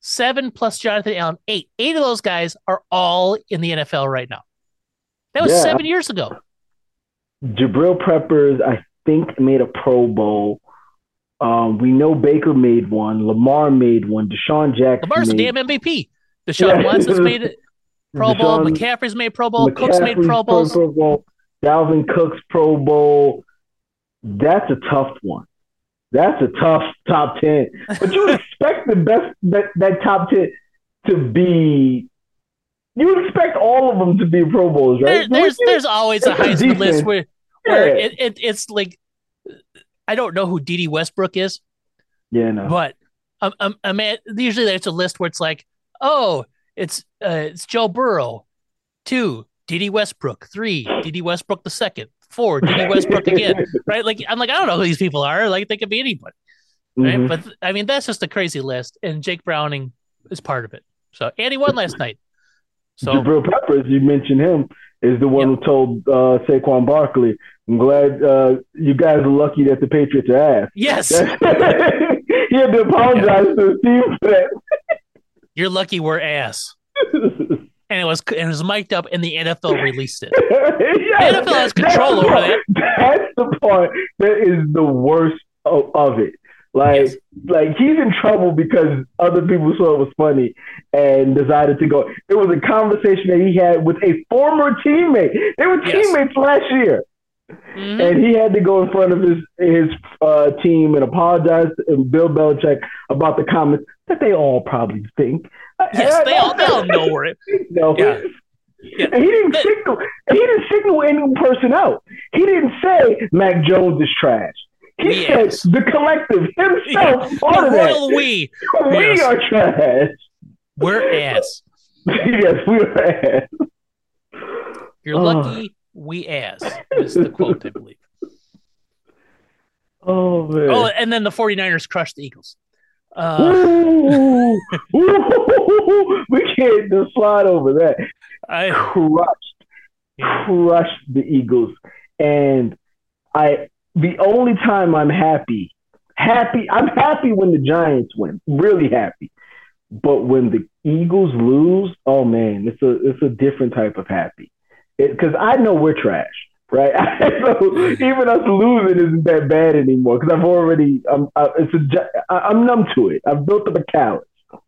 seven plus Jonathan Allen, eight. Eight of those guys are all in the N F L right now. That was yeah. seven years ago. Jabrill Peppers, I think, made a Pro Bowl. Um, we know Baker made one. Lamar made one. Deshaun Jackson. Lamar's made... a damn M V P. Deshaun yeah. Watson's made a Pro Deshaun... Bowl. McCaffrey's made Pro Bowl. McCaffrey's Cook's made Pro Bowls. Pro Bowl. Dalvin Cook's Pro Bowl. That's a tough one. That's a tough top ten. But you would expect the best that, that top ten to be. You would expect all of them to be Pro Bowls, right? There, there's there's always a Heisman list where, where yeah. it, it it's like, I don't know who Dede Westbrook is. Yeah, no. But um, um, I mean, usually there's a list where it's like, oh, it's uh, it's Joe Burrow, two, Dede Westbrook, three, Dede Westbrook the second, four, Dede Westbrook again, right? Like, I'm like, I don't know who these people are. Like, they could be anybody, right? Mm-hmm. But I mean, that's just a crazy list. And Jake Browning is part of it. So, and he won last night. So Jabrill Peppers, you mentioned him, is the one yep. who told uh, Saquon Barkley, I'm glad uh, you guys are lucky that the Patriots are ass. Yes. He had to apologize yeah. to the team for that. You're lucky we're ass. And it was and it was mic'd up, and the N F L released it. Yes, the N F L has control over that. That's the part that is the worst of, of it. Like, yes. like he's in trouble because other people saw it was funny and decided to go. It was a conversation that he had with a former teammate. They were yes. teammates last year. Mm-hmm. And he had to go in front of his his uh, team and apologize to Bill Belichick about the comments that they all probably think. Yes, I, they, I, all, they all know where it. No, yeah. Yeah. And he didn't but, signal. He didn't signal any person out. He didn't say Mac Jones is trash. He yes. said the collective himself. Yeah. All the of royal that. We, we yes. are trash. We're ass. Yes, we're ass. You're lucky. Uh. We ass is the quote, I believe. Oh, man. Oh, and then the 49ers crushed the Eagles. Uh, Ooh. Ooh. We can't just slide over that. I crushed, yeah. crushed the Eagles. And I, the only time I'm happy, happy, I'm happy when the Giants win, really happy. But when the Eagles lose, oh, man, it's a, it's a different type of happy. Because I know we're trash, right? So even us losing isn't that bad anymore. Because I've already, I'm, I, it's a, I, I'm numb to it. I've built up a callus.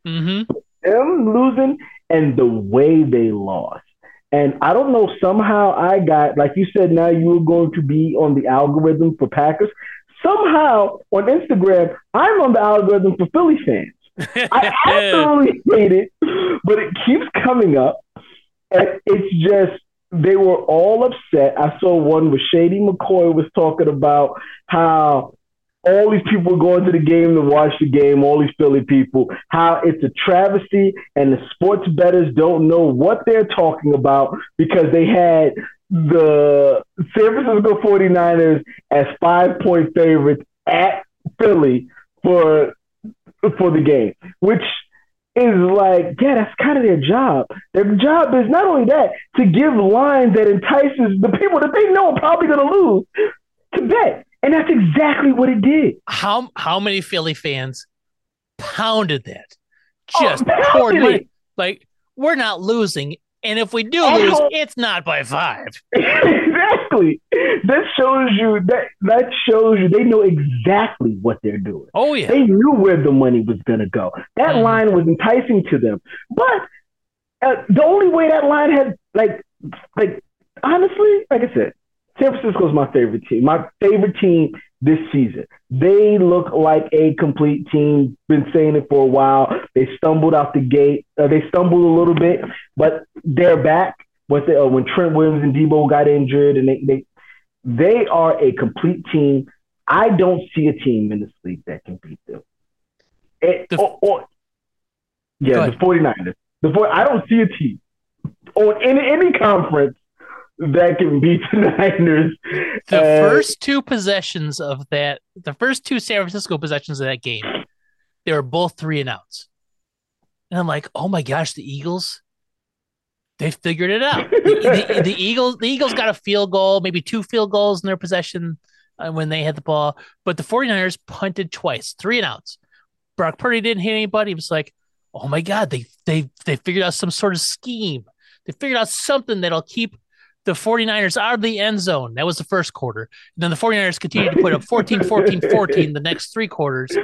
Mm-hmm. Them losing and the way they lost, and I don't know. Somehow I got, like you said, now you are going to be on the algorithm for Packers. Somehow on Instagram, I'm on the algorithm for Philly fans. I absolutely hate it, but it keeps coming up, and it's just. They were all upset. I saw one where Shady McCoy was talking about how all these people were going to the game to watch the game, all these Philly people, how it's a travesty and the sports bettors don't know what they're talking about because they had the San Francisco 49ers as five-point favorites at Philly for for the game, which – is like, yeah, that's kind of their job. Their job is not only that, to give lines that entices the people that they know are probably going to lose to bet. And that's exactly what it did. How how many Philly fans pounded that? Just oh, poured money. Like, we're not losing. And if we do oh. lose, it's not by five. Exactly. That shows you that that shows you they know exactly what they're doing. Oh yeah. They knew where the money was gonna go. That mm-hmm. line was enticing to them. But uh, the only way that line had like like honestly, like I said, San Francisco's my favorite team. My favorite team this season. They look like a complete team. Been saying it for a while. They stumbled out the gate. Uh, they stumbled a little bit, but they're back. But they, uh, when Trent Williams and Debo got injured, and they, they they are a complete team. I don't see a team in this league that can beat them. It, the, or, or, yeah, the 49ers. The 49ers. I don't see a team on any any conference that can beat the Niners. The uh, first two possessions of that, the first two San Francisco possessions of that game, they were both three and outs. And I'm like, oh my gosh, the Eagles, they figured it out. The, the, the Eagles, the Eagles got a field goal, maybe two field goals in their possession uh, when they had the ball. But the 49ers punted twice, three and outs. Brock Purdy didn't hit anybody. He was like, oh my God, they they they figured out some sort of scheme. They figured out something that'll keep the 49ers out of the end zone. That was the first quarter. And then the 49ers continued to put up fourteen, fourteen, fourteen the next three quarters.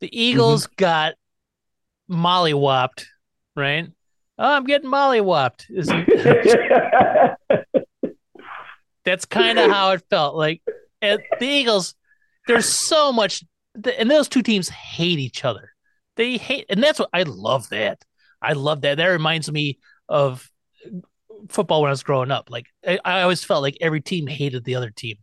The Eagles mm-hmm. got mollywopped, right? Oh, I'm getting mollywopped. That's kind of how it felt. Like at the Eagles, there's so much. And those two teams hate each other. They hate. And that's what I love that. I love that. That reminds me of football when I was growing up. Like I, I always felt like every team hated the other team.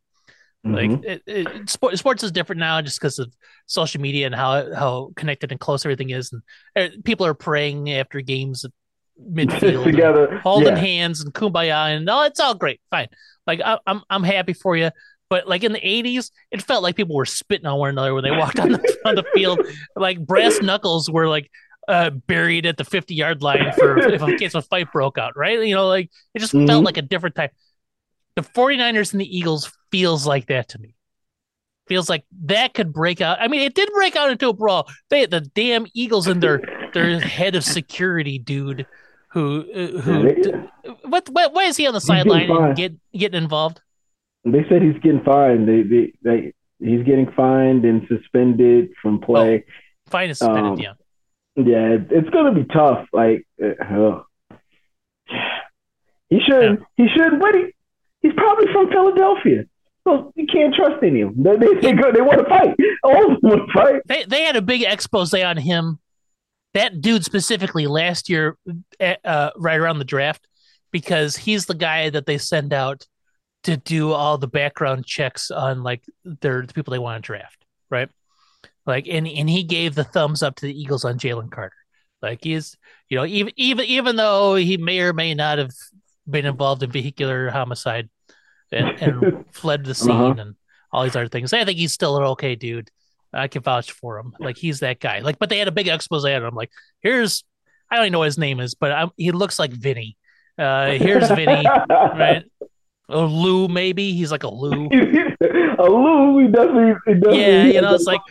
Like mm-hmm. it, it, sport, sports is different now just because of social media and how how connected and close everything is, and uh, people are praying after games at midfield together, holding yeah. hands and kumbaya, and oh, it's all great, fine. Like I, I'm I'm happy for you, but like in the eighties, it felt like people were spitting on one another when they walked on the on the field. Like brass knuckles were like uh, buried at the fifty-yard line for if in case a fight broke out, right? You know, like it just mm-hmm. felt like a different type. The 49ers and the Eagles feels like that to me. Feels like that could break out. I mean, it did break out into a brawl. They had the damn Eagles and their their head of security dude, who uh, who yeah, they, what, what why is he on the sideline and get getting involved? They said he's getting fined. They they, they he's getting fined and suspended from play. Oh, fined and suspended. Um, yeah, yeah. It, it's going to be tough. Like uh, he should yeah. he should. But he, he's probably from Philadelphia. So you can't trust any of them. They, they, they, go, they want to fight. All of them want to fight. They, they had a big expose on him, that dude specifically, last year, uh, right around the draft, because he's the guy that they send out to do all the background checks on like their the people they want to draft, right? Like, and, and he gave the thumbs up to the Eagles on Jalen Carter. Like he's, you know, even even even though he may or may not have been involved in vehicular homicide. And, and fled the scene uh-huh. and all these other things. I think he's still an okay dude. I can vouch for him. Like he's that guy. Like, but they had a big expose on him. Like, here's I don't even know what his name is, but I'm, he looks like Vinny. Uh, here's Vinny, right? Or Lou, maybe he's like a Lou. a Lou, he doesn't. He doesn't yeah, he you know, it's like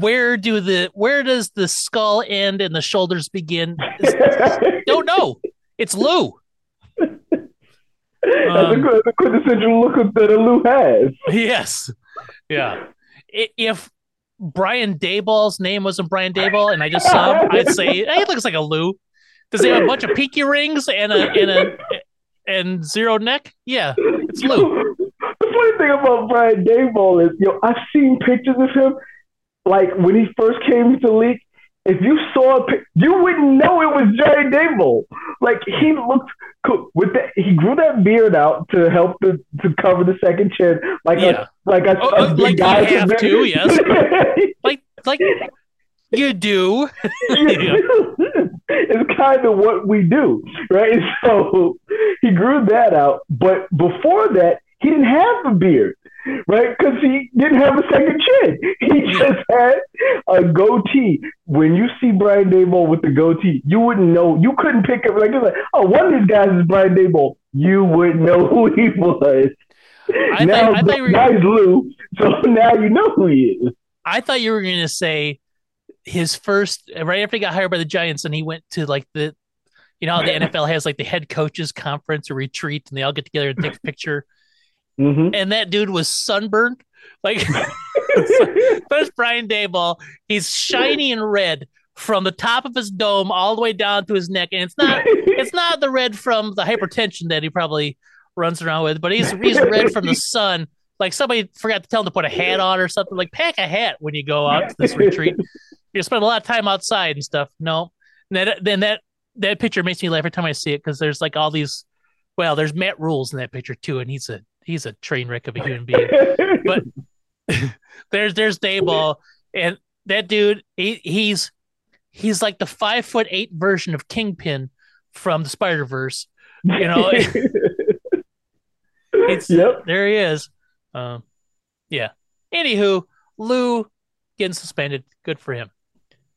where do the where does the skull end and the shoulders begin? Don't know. It's Lou. That's um, the quintessential look that a Lou has. Yes. Yeah. If Brian Daboll's name wasn't Brian Daboll and I just saw him, I'd say, hey, it looks like a Lou. Does he have a bunch of pinky rings and a and a and zero neck? Yeah, it's Lou. The funny thing about Brian Daboll is, yo, I've seen pictures of him, like when he first came to league. If you saw a pic, you wouldn't know it was Brian Daboll. Like he looked cool with that. He grew that beard out to help the, to cover the second chin. Like yeah. a, like a, oh, a like big guy have to, yes. like like you do. It's kind of what we do, right? And so he grew that out, but before that, he didn't have a beard. Right, because he didn't have a second chin. He just had a goatee. When you see Brian Daboll with the goatee, you wouldn't know. You couldn't pick up like, like oh, one of these guys is Brian Daboll. You wouldn't know who he was. I now thought, I thought you were, now he's Lou, so now you know who he is. I thought you were going to say his first right after he got hired by the Giants, and he went to like the, you know, the N F L has like the head coaches conference or retreat, and they all get together and take a picture. Mm-hmm. And that dude was sunburned. Like, that's Brian Daboll. He's shiny and red from the top of his dome all the way down to his neck. And it's not it's not the red from the hypertension that he probably runs around with, but he's, he's red from the sun. Like somebody forgot to tell him to put a hat on or something. Like, pack a hat when you go out to this retreat. You spend a lot of time outside and stuff. No. And that, then that, that picture makes me laugh every time I see it because there's like all these, well, there's Matt Rules in that picture too, and he's a He's a train wreck of a human being, but there's there's Daboll, and that dude he, he's he's like the five foot eight version of Kingpin from the Spider-Verse, you know. it's, yep, there he is. Um, yeah. Anywho, Lou getting suspended, good for him.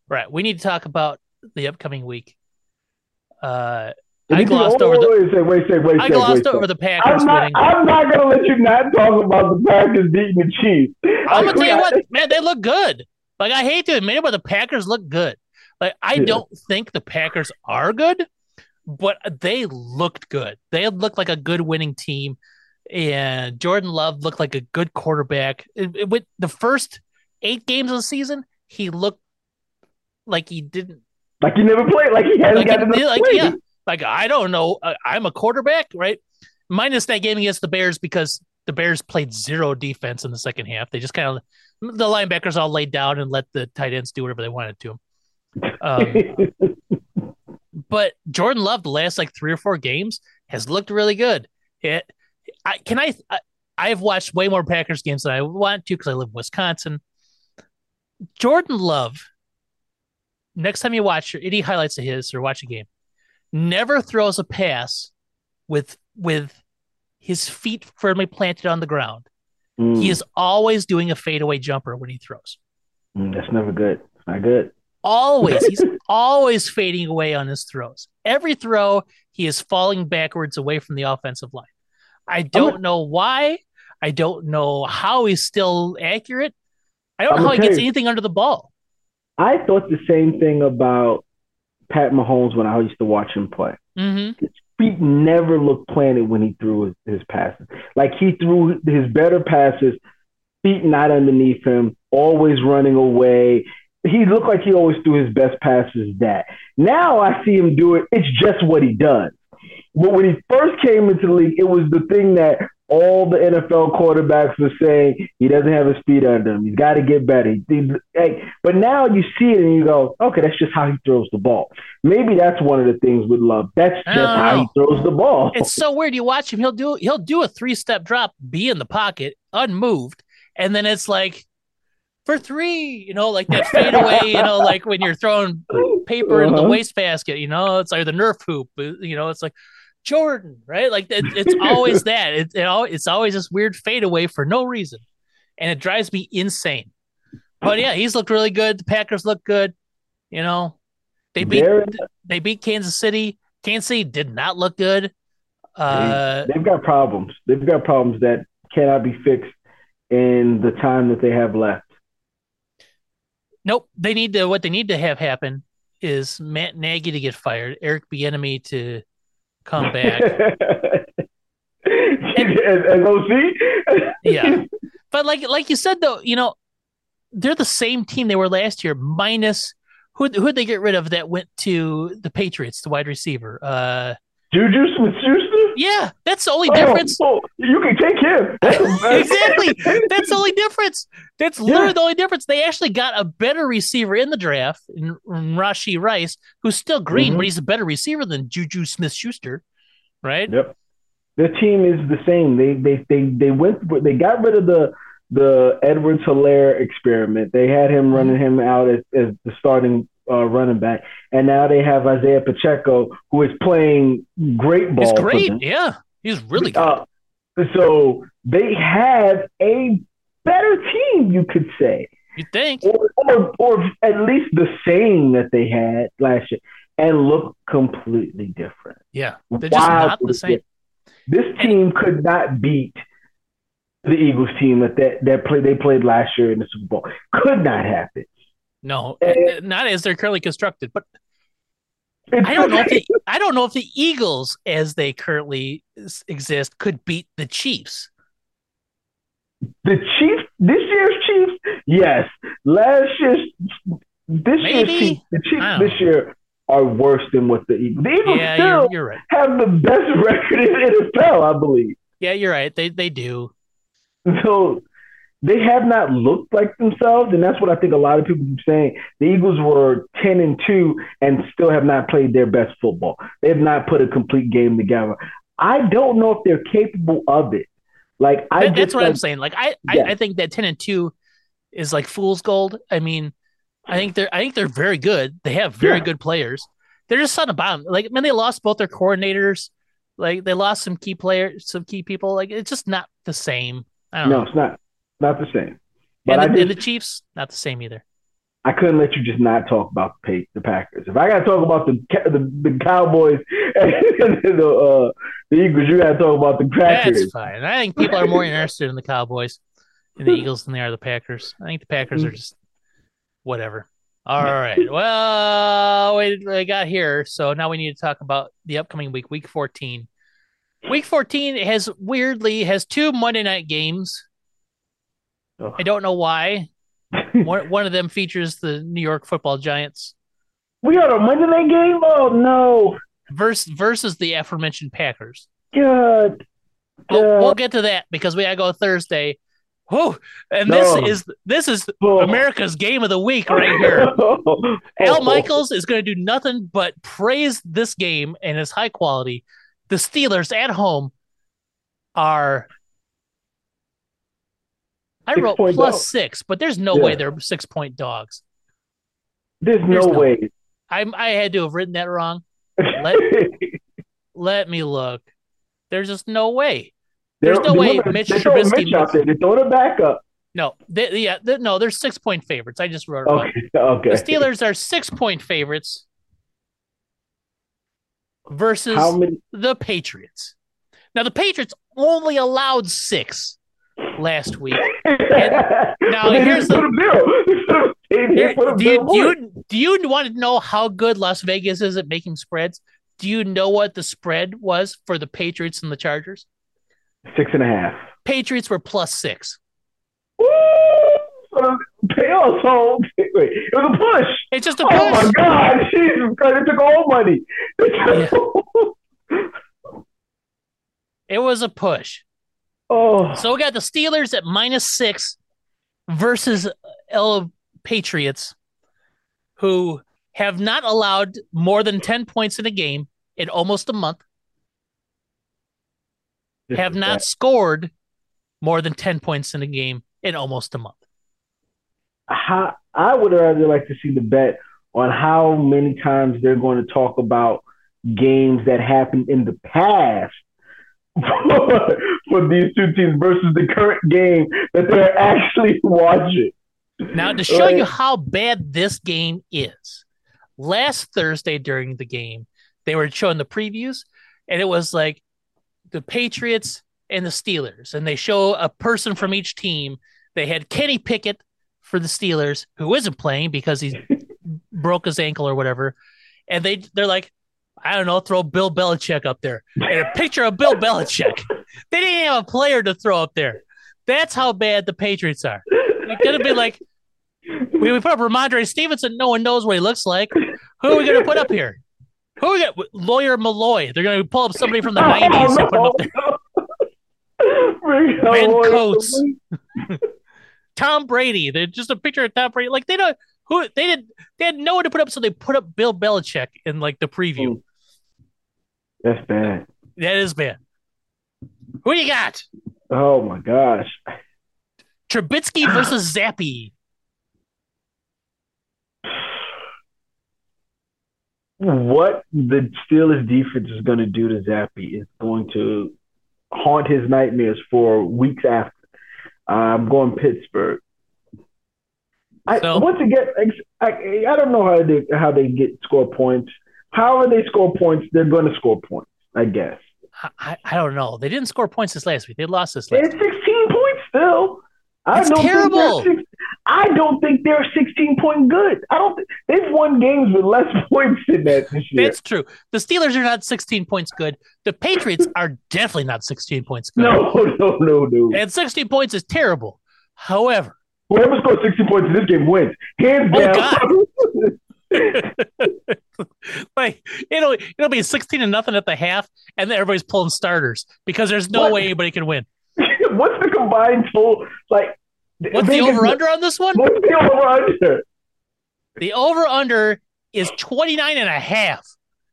Right, we need to talk about the upcoming week. Uh. I glossed over the Packers. I'm not, I'm not going to let you not talk about the Packers beating the Chiefs. I'm going to tell you what, man, they look good. Like, I hate to admit it, but the Packers look good. Like, I yeah. don't think the Packers are good, but they looked good. They looked like a good winning team, and Jordan Love looked like a good quarterback. It, it, with the first eight games of the season, he looked like he didn't. Like he never played. Like he hasn't like gotten enough like, play. Yeah. Like, I don't know. I'm a quarterback, right? Minus that game against the Bears because the Bears played zero defense in the second half. They just kind of – the linebackers all laid down and let the tight ends do whatever they wanted to. Um, but Jordan Love, the last, like, three or four games, has looked really good. It, I, can I – I've watched way more Packers games than I want to because I live in Wisconsin. Jordan Love, next time you watch any highlights of his or watch a game, never throws a pass with with his feet firmly planted on the ground. Mm. He is always doing a fadeaway jumper when he throws. Mm, that's never good. It's not good. Always. He's always fading away on his throws. Every throw, he is falling backwards away from the offensive line. I don't I'm, know why. I don't know how he's still accurate. I don't I'm know how he gets you, anything under the ball. I thought the same thing about Pat Mahomes when I used to watch him play. Mm-hmm. His feet never looked planted when he threw his, his passes. Like he threw his better passes, feet not underneath him, always running away. He looked like he always threw his best passes that. Now I see him do it. It's just what he does. But when he first came into the league, it was the thing that all the N F L quarterbacks were saying, he doesn't have his feet under him. He's got to get better. He, he, hey, but now you see it and you go, okay, that's just how he throws the ball. Maybe that's one of the things with Love. That's just how he throws the ball. It's so weird. You watch him, he'll do he'll do a three-step drop, be in the pocket, unmoved, and then it's like, for three, you know, like that fadeaway, you know, like when you're throwing paper in the wastebasket, you know, it's like the Nerf hoop, you know, it's like Jordan, right? Like it, it's always that. It, it all, it's always this weird fadeaway for no reason. And it drives me insane. But yeah, he's looked really good. The Packers look good. You know, they beat, they beat Kansas City. Kansas City did not look good. Uh, they've got problems. They've got problems that cannot be fixed in the time that they have left. Nope. They need to, what they need to have happen is Matt Nagy to get fired, Eric Bieniemy to come back. and, and O C? Yeah. But like, like you said, though, you know, they're the same team they were last year, minus who, who'd they get rid of that went to the Patriots, the wide receiver? Uh, Juju Smith-Schuster? Yeah. That's the only oh, difference. Oh, you can take him. Exactly. That's the only difference. That's literally yeah. the only difference. They actually got a better receiver in the draft, in, in Rashee Rice, who's still green, mm-hmm. but he's a better receiver than Juju Smith-Schuster, right? Yep. Their team is the same. They they they they went. They got rid of the the Edwards-Hilaire experiment. They had him running him out as, as the starting Uh, running back, and now they have Isaiah Pacheco, who is playing great ball. He's great, yeah. He's really good. Uh, so they have a better team, you could say. You think? Or, or, or at least the same that they had last year, and look completely different. Yeah, they're just Wildly not the same. Different. This team could not beat the Eagles team that that, that play, they played last year in the Super Bowl. Could not happen. No, and, not as they're currently constructed. But I don't know if the, I don't know if the Eagles, as they currently exist, could beat the Chiefs. The Chiefs, this year's Chiefs, yes. Last year's, this Maybe? year's Chiefs, the Chiefs this year are worse than what the Eagles. The Eagles yeah, still you're, you're right. have the best record in the N F L, I believe. Yeah, you're right. They they do. So. They have not looked like themselves, and that's what I think a lot of people keep saying. The Eagles were ten and two and still have not played their best football. They have not put a complete game together. I don't know if they're capable of it. Like I, that, That's what like, I'm saying. Like I, yeah. I, I think that ten and two is like fool's gold. I mean, I think they're, I think they're very good. They have very yeah. good players. They're just on the bottom. Like, man, they lost both their coordinators. Like they lost some key players, some key people. Like it's just not the same. I don't no, know. It's not. Not the same. But and, the, I just, and the Chiefs, not the same either. I couldn't let you just not talk about the, the Packers. If I got to talk about the the, the Cowboys and the, uh, the Eagles, you got to talk about the Packers. That's fine. I think people are more interested in the Cowboys and the Eagles than they are the Packers. I think the Packers are just whatever. All right. Well, we, we got here. So now we need to talk about the upcoming week, week fourteen. Week fourteen has weirdly has two Monday night games. I don't know why. One, one of them features the New York football Giants. We got a Monday night game? Oh, no. Verse, versus the aforementioned Packers. Good. We'll, Good. we'll get to that because we got to go Thursday. Whew. And no. this is this is oh. America's game of the week right here. oh. Al Michaels is going to do nothing but praise this game and its high quality. The Steelers at home are... I wrote plus dog. six, but there's no yeah. way they're six-point dogs. There's, there's no, no way. I I had to have written that wrong. Let, let me look. There's just no way. There's they're, no way Mitch Trubisky. Mitch out there. They're throwing a backup. No, they, yeah, they, no, they're six point favorites. I just wrote it okay. Up. Okay. The Steelers are six point favorites versus How many? the Patriots. Now the Patriots only allowed six last week. And now here's the here, do, you, do, you, do you want to know how good Las Vegas is at making spreads? Do you know what the spread was for the Patriots and the Chargers? Six and a half. Patriots were plus six. Woo! So, so, wait, it was a push. It's just a push. Oh, my God. Jesus Christ, it took all money. Yeah. It was a push. Oh. So we got the Steelers at minus six versus L- Patriots, who have not allowed more than ten points in a game in almost a month, this have not bad. scored more than ten points in a game in almost a month. How, I would rather like to see the bet on how many times they're going to talk about games that happened in the past for, for these two teams versus the current game that they're actually watching. Now, to show you how bad this game is, last Thursday during the game, they were showing the previews, and it was like the Patriots and the Steelers, and they show a person from each team. They had Kenny Pickett for the Steelers, who isn't playing because he broke his ankle or whatever, and they, they're like, I don't know, throw Bill Belichick up there. And a picture of Bill Belichick. They didn't have a player to throw up there. That's how bad the Patriots are. It could have been like, we put up Ramondre Stevenson. No one knows what he looks like. Who are we going to put up here? Who are we going to – Lawyer Malloy. They're going to pull up somebody from the nineties and put him up there. Van Coates. Tom Brady. They're just a picture of Tom Brady. Like, they don't – who they did they had no one to put up, so they put up Bill Belichick in, like, the preview. That's bad. That is bad. Who you got? Oh, my gosh. Trubisky versus Zappy. What the Steelers defense is going to do to Zappy is going to haunt his nightmares for weeks after. I'm going Pittsburgh. I, so, once again, I, I don't know how they how they get score points. However they score points, they're going to score points, I guess. I, I don't know. They didn't score points this last week. They lost this last week. They had sixteen points still. It's terrible. Think I don't think they're sixteen-point good. I don't. Th- they've won games with less points than that this year. That's true. The Steelers are not sixteen points good. The Patriots are definitely not sixteen points good. No, no, no, no. And sixteen points is terrible. However, whoever scores sixteen points in this game wins. Hands oh down. Like it'll it'll be sixteen to nothing at the half, and then everybody's pulling starters because there's no what? way anybody can win. What's the combined total? Like, what's the over under on this one? What's the over under? The over under is twenty-nine and a half.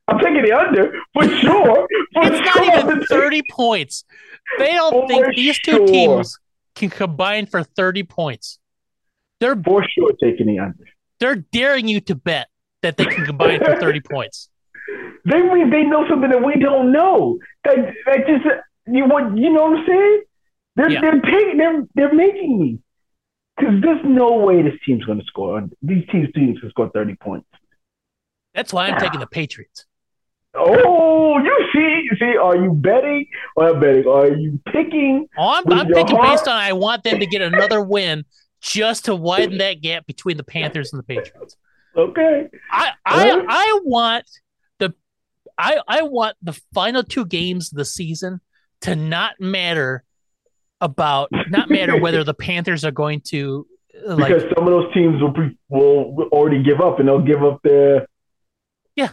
I'm taking the under for sure. For it's sure. Not even thirty points. They don't for think these two sure. teams can combine for thirty points. They're for sure taking the under. They're daring you to bet that they can combine for thirty points. They they know something that we don't know. That that just you want you know what I'm saying? They're yeah. they're taking they're they're making me because there's no way this team's going to score. These teams teams can score thirty points. That's why I'm ah. taking the Patriots. Oh, you see, see, are you betting? Or betting? Are you picking? Oh, I'm, I'm picking heart? based on I want them to get another win. Just to widen that gap between the Panthers and the Patriots. Okay. I I, right. I want the I I want the final two games of the season to not matter about not matter whether the Panthers are going to like because some of those teams will be, will already give up and they'll give up their yeah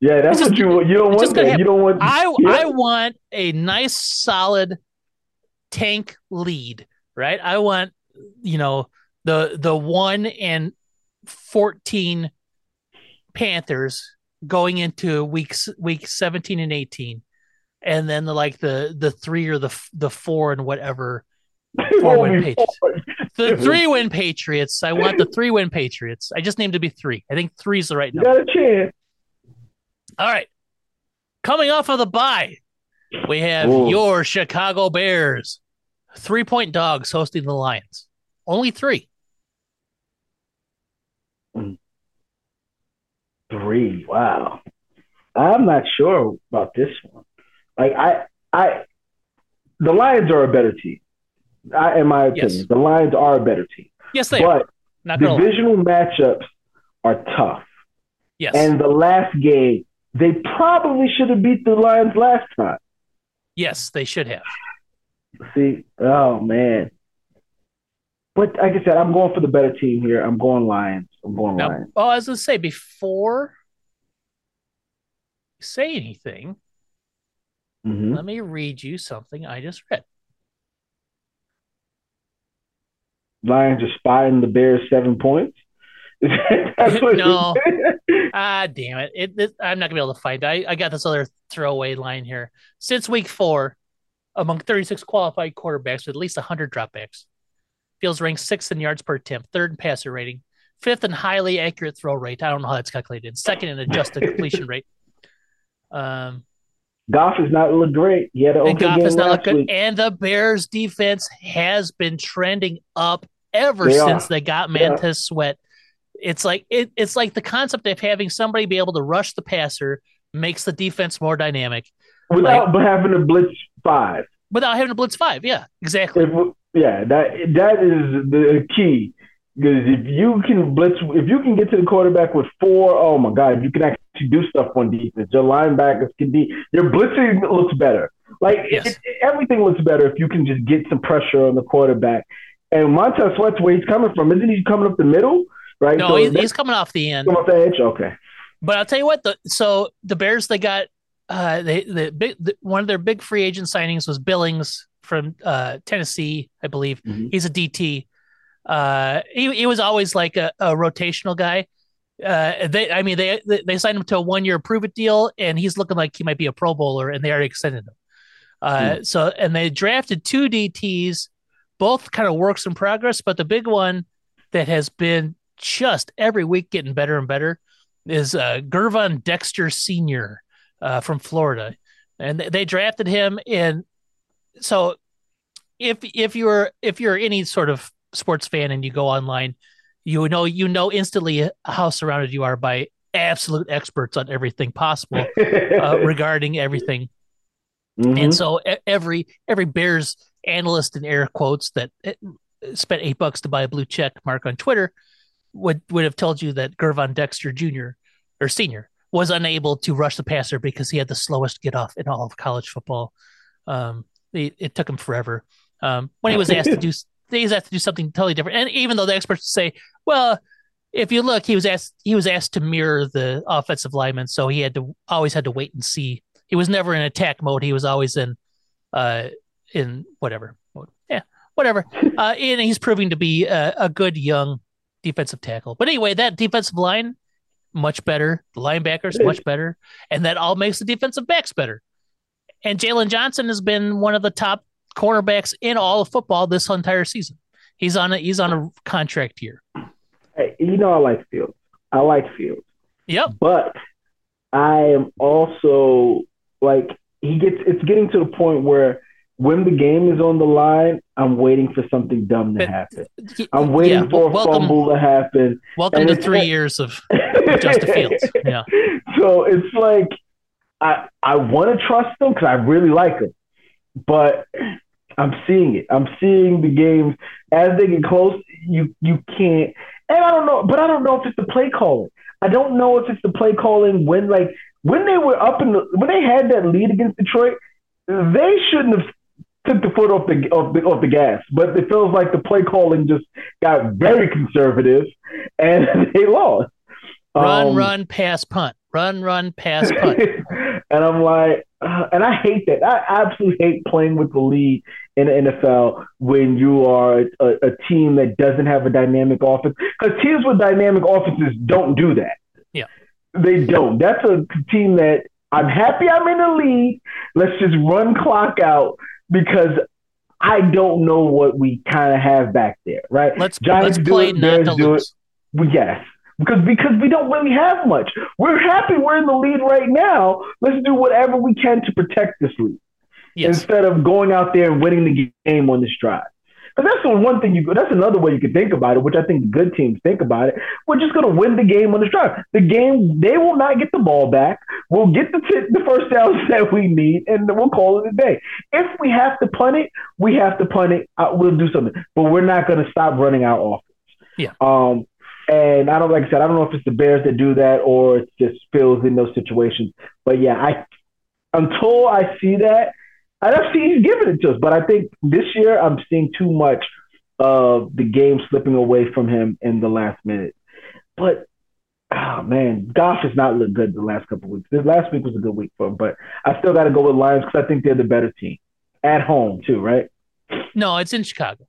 yeah that's just, what you you don't want that. you don't want I yeah. I want a nice solid tank lead, right? I want you know, the the one and fourteen Panthers going into weeks week seventeen and eighteen, and then the, like the the three or the the four and whatever four win Patriots. The three win Patriots. I want the three win Patriots. I just named it to be three. I think three is the right number. Got a chance. All right, coming off of the bye, we have Whoa. your Chicago Bears, three point dogs hosting the Lions. Only three. Three. Wow. I'm not sure about this one. Like I, I, the Lions are a better team. I, in my opinion, yes. the Lions are a better team. Yes, they but are. Not divisional matchups are tough. Yes. And the last game, they probably should have beat the Lions last time. Yes, they should have. See, oh man. But like I said, I'm going for the better team here. I'm going Lions. I'm going now, Lions. Oh, well, I was gonna say before you say anything, mm-hmm. let me read you something I just read. Lions are spying the Bears seven points. No, ah, damn it. It, it! I'm not gonna be able to find. I I got this other throwaway line here. Since week four, among thirty-six qualified quarterbacks with at least one hundred dropbacks, Fields ranked sixth in yards per attempt, third in passer rating, fifth in highly accurate throw rate. I don't know how that's calculated. Second in adjusted completion rate. Um, Goff has not looked great. He had an and Goff has not looked good. And the Bears' defense has been trending up ever they since are. they got Montez yeah. Sweat. It's like it, it's like the concept of having somebody be able to rush the passer makes the defense more dynamic. Without like, having to blitz five. Without having to blitz five, yeah, exactly. If, yeah, that that is the key. Because if you can blitz, if you can get to the quarterback with four, oh my God, if you can actually do stuff on defense, your linebackers can be, your blitzing looks better. Like yes. it, it, everything looks better if you can just get some pressure on the quarterback. And Montez Sweat's where he's coming from, isn't he coming up the middle? Right? No, so he's, he's coming off the end. Coming off the edge? Okay. But I'll tell you what, the, so the Bears, they got uh, they, the big the, one of their big free agent signings was Billings from uh, Tennessee, I believe. Mm-hmm. He's a D T. Uh, he, he was always like a, a rotational guy. Uh, they, I mean, they they signed him to a one-year prove-it deal, and he's looking like he might be a Pro Bowler, and they already extended him. Uh, mm-hmm. So, and they drafted two D Ts, both kind of works in progress, but the big one that has been just every week getting better and better is uh, Gervon Dexter Senior uh, from Florida. And they drafted him. And so if, if you're, if you're any sort of sports fan and you go online, you know, you know, instantly how surrounded you are by absolute experts on everything possible uh, regarding everything. Mm-hmm. And so every, every Bears analyst in air quotes that spent eight bucks to buy a blue check mark on Twitter would would have told you that Gervon Dexter Junior or Senior was unable to rush the passer because he had the slowest get off in all of college football. Um, it, it took him forever. Um, when he was asked to do, he was asked to do something totally different. And even though the experts say, well, if you look, he was asked he was asked to mirror the offensive lineman, so he had to always had to wait and see. He was never in attack mode. He was always in uh in whatever mode. Yeah, whatever. Uh, and he's proving to be a, a good young defensive tackle. But anyway, that defensive line, much better. The linebackers, much better. And that all makes the defensive backs better. And Jalen Johnson has been one of the top cornerbacks in all of football this entire season. He's on a he's on a contract year. Hey, you know I like Fields. I like Fields. Yep. But I am also like he gets it's getting to the point where when the game is on the line, I'm waiting for something dumb to happen. I'm waiting yeah, for a welcome, fumble to happen. Welcome and to three like, years of Justin Fields. Yeah. So it's like I I want to trust them because I really like them, but I'm seeing it. I'm seeing the games as they get close. You you can't, and I don't know, but I don't know if it's the play calling. I don't know if it's the play calling when like when they were up in the, when they had that lead against Detroit, they shouldn't have took the foot off the, off the off the gas, but it feels like the play calling just got very conservative, and they lost. Run, um, run, pass, punt. Run, run, pass, punt. And I'm like, uh, and I hate that. I absolutely hate playing with the lead in the N F L when you are a, a team that doesn't have a dynamic offense, because teams with dynamic offenses don't do that. Yeah, they don't. That's a team that I'm happy I'm in the lead. Let's just run clock out. Because I don't know what we kind of have back there, right? Let's, let's play it, not to lose. Well, yes, because because we don't really have much. We're happy we're in the lead right now. Let's do whatever we can to protect this lead yes. instead of going out there and winning the game on this drive. But that's the one thing you could, that's another way you could think about it, which I think good teams think about it. We're just going to win the game on the drive. The game, they will not get the ball back. We'll get the, t- the first downs that we need, and we'll call it a day. If we have to punt it, we have to punt it. Uh, we'll do something. But we're not going to stop running our offense. Yeah. Um, and I don't, like I said, I don't know if it's the Bears that do that or it's just Phil's in those situations. But yeah, I until I see that, I don't see he's giving it to us, but I think this year I'm seeing too much of the game slipping away from him in the last minute. But, oh, man, Goff has not looked good the last couple of weeks. This last week was a good week for him, but I still got to go with Lions because I think they're the better team. At home, too, right? No, it's in Chicago.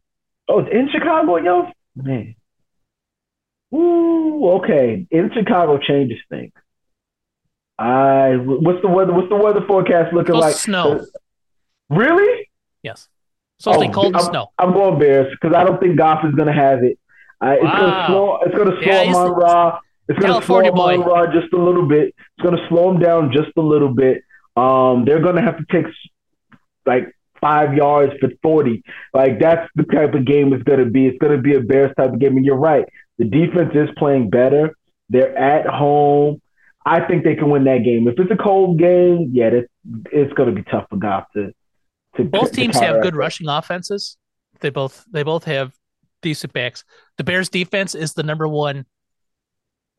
Oh, it's in Chicago, yo? Man. Ooh, okay. In Chicago changes things. I, what's the weather, what's the weather forecast looking like? Snow. Really? Yes. Something oh, cold I'm, and snow. I'm going Bears because I don't think Goff is going to have it. Uh, it's wow. going to slow. It's going to slow yeah, Monroe. It's going to slow Monroe just a little bit. It's going to slow him down just a little bit. Um, they're going to have to take like five yards for forty. Like that's the type of game it's going to be. It's going to be a Bears type of game. And you're right. The defense is playing better. They're at home. I think they can win that game. If it's a cold game, yeah, that's, it's going to be tough for Goff to. To, both to teams have out. Good rushing offenses. They both they both have decent backs. The Bears defense is the number one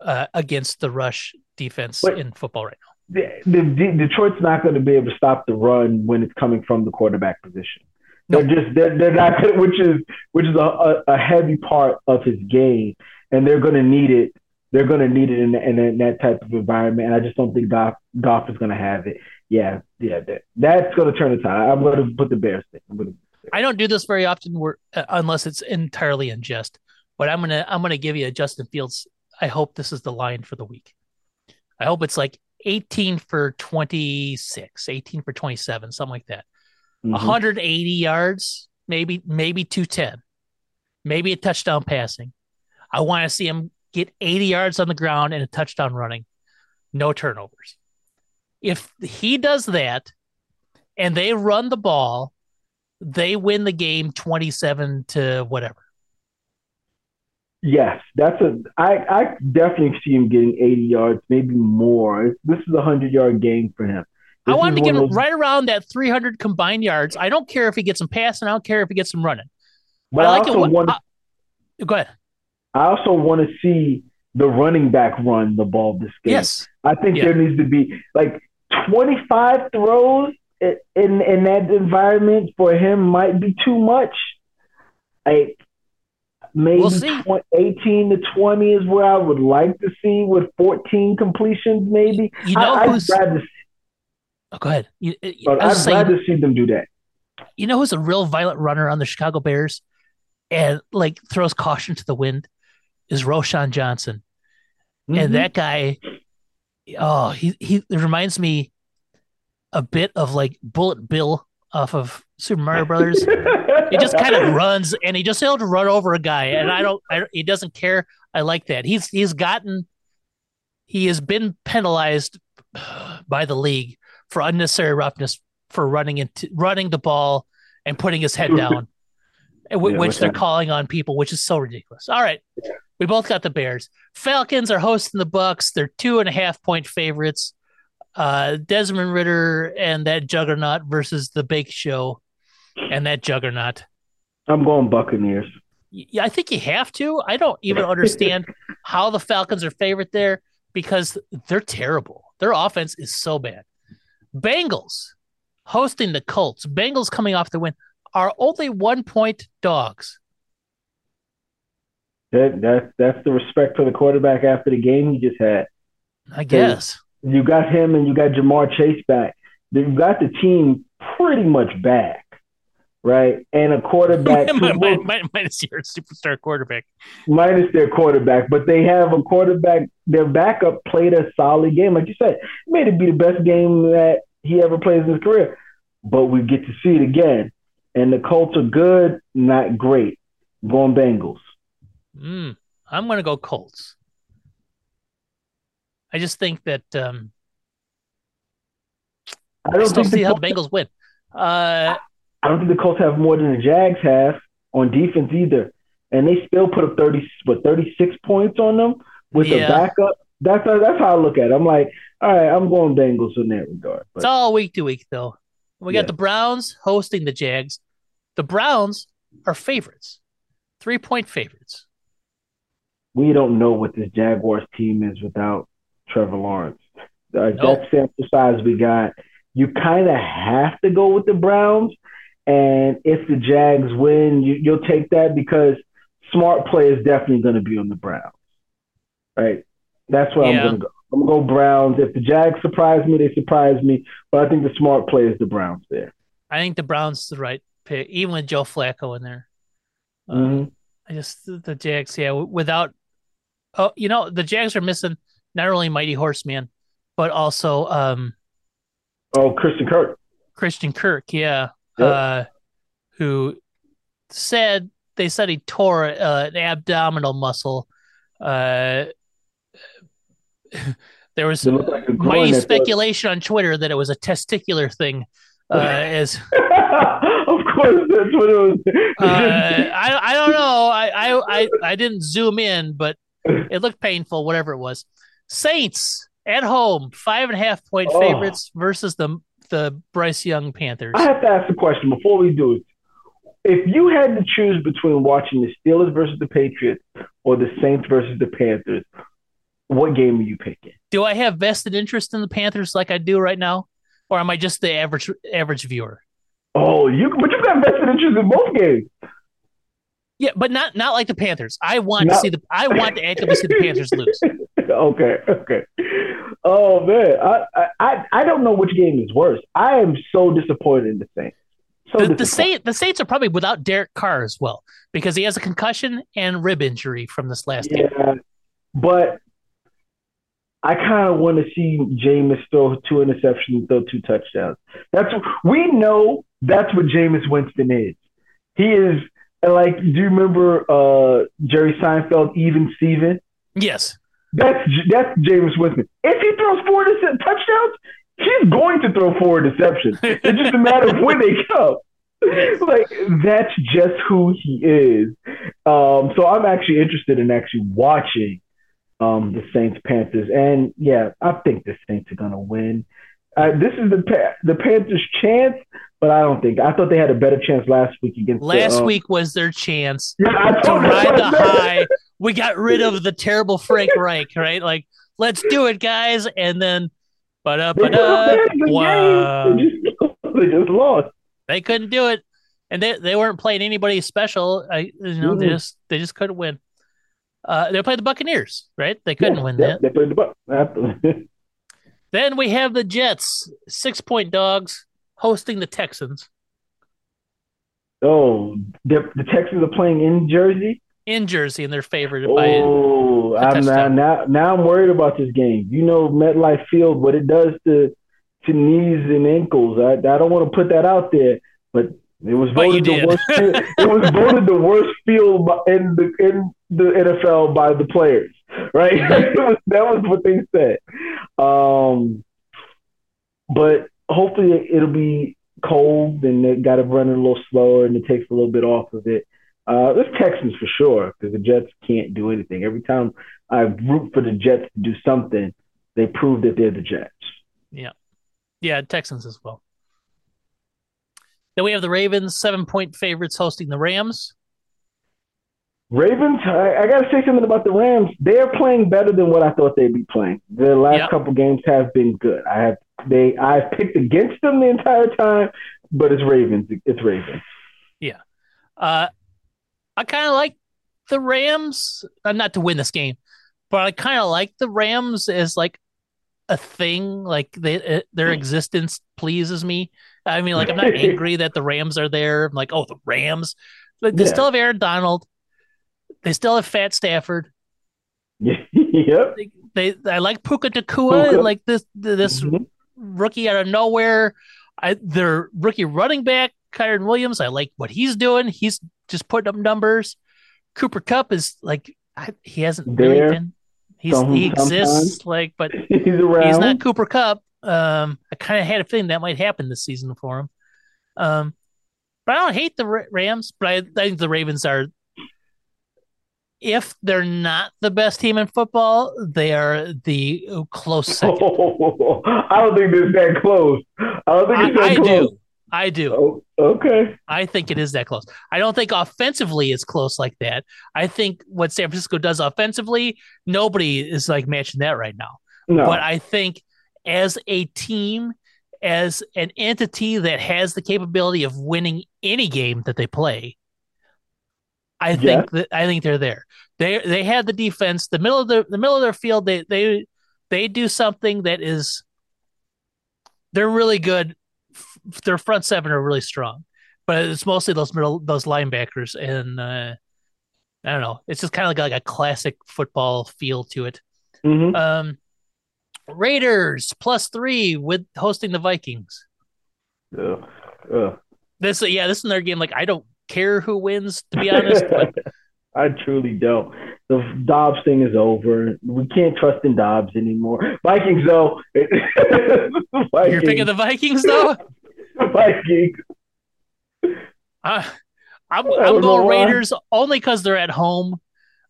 uh, against the rush defense but in football right now. The, the, the Detroit's not going to be able to stop the run when it's coming from the quarterback position. They're nope. just they're, they're not gonna, which is which is a, a, a heavy part of his game, and they're going to need it. They're going to need it in, in, in that type of environment. And I just don't think Goff, Goff is going to have it. Yeah, yeah, that, that's going to turn the tide. I'm going to put the Bears in. I'm gonna I don't do this very often, where, uh, unless it's entirely in jest. But I'm gonna I'm gonna give you a Justin Fields. I hope this is the line for the week. I hope it's like eighteen for twenty-six, eighteen for twenty-seven, something like that. Mm-hmm. one hundred eighty yards, maybe maybe two ten, maybe a touchdown passing. I want to see him get eighty yards on the ground and a touchdown running, no turnovers. If he does that and they run the ball, they win the game twenty-seven to whatever. Yes, that's a I, I definitely see him getting eighty yards, maybe more. This is a hundred yard game for him. This I wanted to get him those... right around that three hundred combined yards. I don't care if he gets some passing. I don't care if he gets some running. But I, I like also it. Want... I... Go ahead. I also want to see the running back run the ball this game. Yes. I think yeah. there needs to be like twenty-five throws in, in in that environment for him might be too much. Like maybe we'll eighteen to twenty is where I would like to see with fourteen completions maybe. You know I, who's, I'd rather see, oh, go ahead. You, you, but I'd saying, rather see them do that. You know who's a real violent runner on the Chicago Bears and like throws caution to the wind? Is Roshan Johnson. Mm-hmm. And that guy, oh, he, he reminds me a bit of like Bullet Bill off of Super Mario Brothers. He just kind of runs and he just he'll run over a guy. And I don't, I, he doesn't care. I like that. He's, he's gotten, he has been penalized by the league for unnecessary roughness for running into running the ball and putting his head down. W- yeah, which they're happening? Calling on people, which is so ridiculous. All right. Yeah. We both got the Bears. Falcons are hosting the Bucs. They're two and a half point favorites. Uh, Desmond Ridder and that juggernaut versus the Bake Show and that juggernaut. I'm going Buccaneers. Yeah, I think you have to. I don't even understand how the Falcons are favorite there because they're terrible. Their offense is so bad. Bengals hosting the Colts. Bengals coming off the win. Are only one-point dogs. That, that That's the respect for the quarterback after the game you just had. I guess. You got him and you got Jamar Chase back. You got the team pretty much back, right? And a quarterback. Minus your superstar quarterback. Minus their quarterback. But they have a quarterback. Their backup played a solid game. Like you said, it made it be the best game that he ever plays in his career. But we get to see it again. And the Colts are good, not great. I'm going Bengals. Mm, I'm going to go Colts. I just think that um, I don't I still think see the Colts, how the Bengals win. Uh, I don't think the Colts have more than the Jags have. on defense either. And they still put up thirty, what, thirty-six points on them with yeah. a backup. That's how, that's how I look at it. I'm like, all right, I'm going Bengals in that regard. But, it's all week to week, though. We got yeah. the Browns hosting the Jags. The Browns are favorites, three-point favorites. We don't know what this Jaguars team is without Trevor Lawrence. Uh, nope. That sample size we got. You kind of have to go with the Browns, and if the Jags win, you, you'll take that because smart play is definitely going to be on the Browns, right? That's where yeah. I'm going to go. I'm going to go Browns. If the Jags surprise me, they surprise me, but I think the smart play is the Browns there. I think the Browns is the right pick, even with Joe Flacco in there. Mm-hmm. Um, I just the Jags, yeah, without oh, you know, the Jags are missing not only Mighty Horseman, but also um, oh, Christian Kirk. Christian Kirk, yeah, yep. uh, who said they said he tore uh, an abdominal muscle. Uh, there was like mighty speculation was... on Twitter that it was a testicular thing. Uh, as of course, that's what it was. uh, I I don't know. I, I I I didn't zoom in, but it looked painful. Whatever it was, Saints. At home, five and a half point oh. favorites versus the the Bryce Young Panthers. I have to ask a question before we do it. If you had to choose between watching the Steelers versus the Patriots or the Saints versus the Panthers, what game are you picking? Do I have vested interest in the Panthers like I do right now, or am I just the average average viewer? Oh, you but you've got vested interest in both games. Yeah, but not not like the Panthers. I want not- to see the I want to actively see the Panthers lose. Okay, okay. Oh, man. I, I I don't know which game is worse. I am so disappointed in the Saints. So the, the, Saint, the Saints are probably without Derek Carr as well because he has a concussion and rib injury from this last yeah, game. But I kind of want to see Jameis throw two interceptions and throw two touchdowns. That's We know that's what Jameis Winston is. He is, like, do you remember uh, Jerry Seinfeld, Even Steven? Yes. That's that's Jameis Winston. If he throws four touchdowns, he's going to throw four interceptions. It's just a matter of when they come. Like that's just who he is. Um, so I'm actually interested in actually watching um, the Saints Panthers, and yeah, I think the Saints are going to win. Uh, this is the pa- the Panthers' chance, but I don't think. I thought they had a better chance last week against. Last the, um, week was their chance yeah, to ride the high. We got rid of the terrible Frank Reich, right? Like, let's do it, guys. And then, ba-da, ba-da, wow. They just lost. They couldn't do it. And they, they weren't playing anybody special. I, you know, mm. they just they just couldn't win. Uh, they played the Buccaneers, right? They couldn't yeah, win they, that. They played the Buccaneers. Then we have the Jets, six-point dogs, hosting the Texans. Oh, the, the Texans are playing in Jersey? In Jersey, and they're favored by oh, a I'm not, now, now I'm worried about this game. You know MetLife Field, what it does to to knees and ankles. I, I don't want to put that out there, but it was voted the worst. It was voted the worst field in the in the N F L by the players, right? It was, that was what they said. Um, but hopefully it'll be cold, and they got to run it a little slower, and it takes a little bit off of it. Uh, it's Texans for sure because the Jets can't do anything. Every time I root for the Jets to do something, they prove that they're the Jets. Yeah. Yeah, Texans as well. Then we have the Ravens, seven-point favorites hosting the Rams. Ravens, I, I got to say something about the Rams. They're playing better than what I thought they'd be playing. Their last yeah. couple games have been good. I have they I've picked against them the entire time, but it's Ravens. It's Ravens. Yeah. Uh I kind of like the Rams, uh, not to win this game, but I kind of like the Rams as like a thing, like they, uh, their existence pleases me. I mean, like I'm not angry that the Rams are there. I'm like, oh, the Rams. Like, they yeah. still have Aaron Donald. They still have Fat Stafford. Yep. They, they I like Puka Nacua, Puka. like this this mm-hmm. rookie out of nowhere. I, their rookie running back, Kyron Williams. I like what he's doing. He's just putting up numbers. Cooper Kupp is like I, he hasn't there, really been. He's he exists like, but he's, he's not Cooper Kupp. Um, I kind of had a feeling that might happen this season for him. Um, But I don't hate the Rams, but I, I think the Ravens are, if they're not the best team in football, they are the close second. Oh, I don't think it's that close. I don't think it's that I, I close. Do. I do. Oh, okay. I think it is that close. I don't think offensively it's close like that. I think what San Francisco does offensively, nobody is like matching that right now. No. But I think as a team, as an entity that has the capability of winning any game that they play, I yeah. think that I think they're there. They they had the defense, the middle of the the middle of their field. They they they do something that is. They're really good. Their front seven are really strong, but it's mostly those middle those linebackers, and uh, I don't know. It's just kind of like, like a classic football feel to it. Mm-hmm. Um, Raiders plus three with hosting the Vikings. Ugh. Ugh. This yeah, this is another game. Like I don't care who wins, to be honest. But... I truly don't. The Dobbs thing is over. We can't trust in Dobbs anymore. Vikings, though. Vikings. You're picking the Vikings, though? Vikings. Uh, I'm, I'm going Raiders why. Only because they're at home,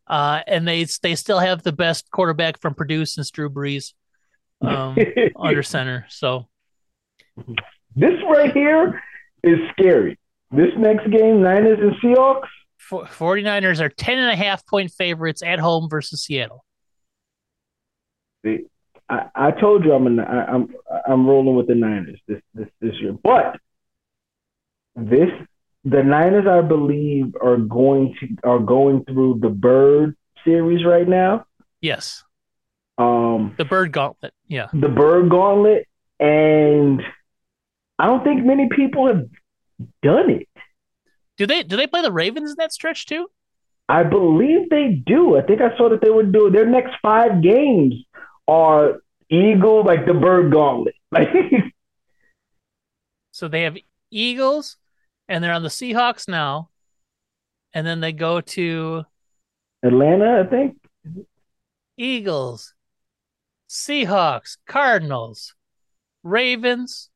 uh, and they they still have the best quarterback from Purdue since Drew Brees um, under center. So this right here is scary. This next game, Niners and Seahawks. forty-niners are ten and a half point favorites at home versus Seattle. I, I told you I'm a, I'm I'm rolling with the Niners this, this this year, but this the Niners I believe are going to are going through the Bird series right now. Yes, um, the Bird Gauntlet. Yeah, the Bird Gauntlet, and I don't think many people have done it. Do they do they play the Ravens in that stretch too? I believe they do. I think I saw that they would do their next five games are Eagles, like the Bird Gauntlet. So they have Eagles, and they're on the Seahawks now, and then they go to Atlanta, I think. Eagles, Seahawks, Cardinals, Ravens,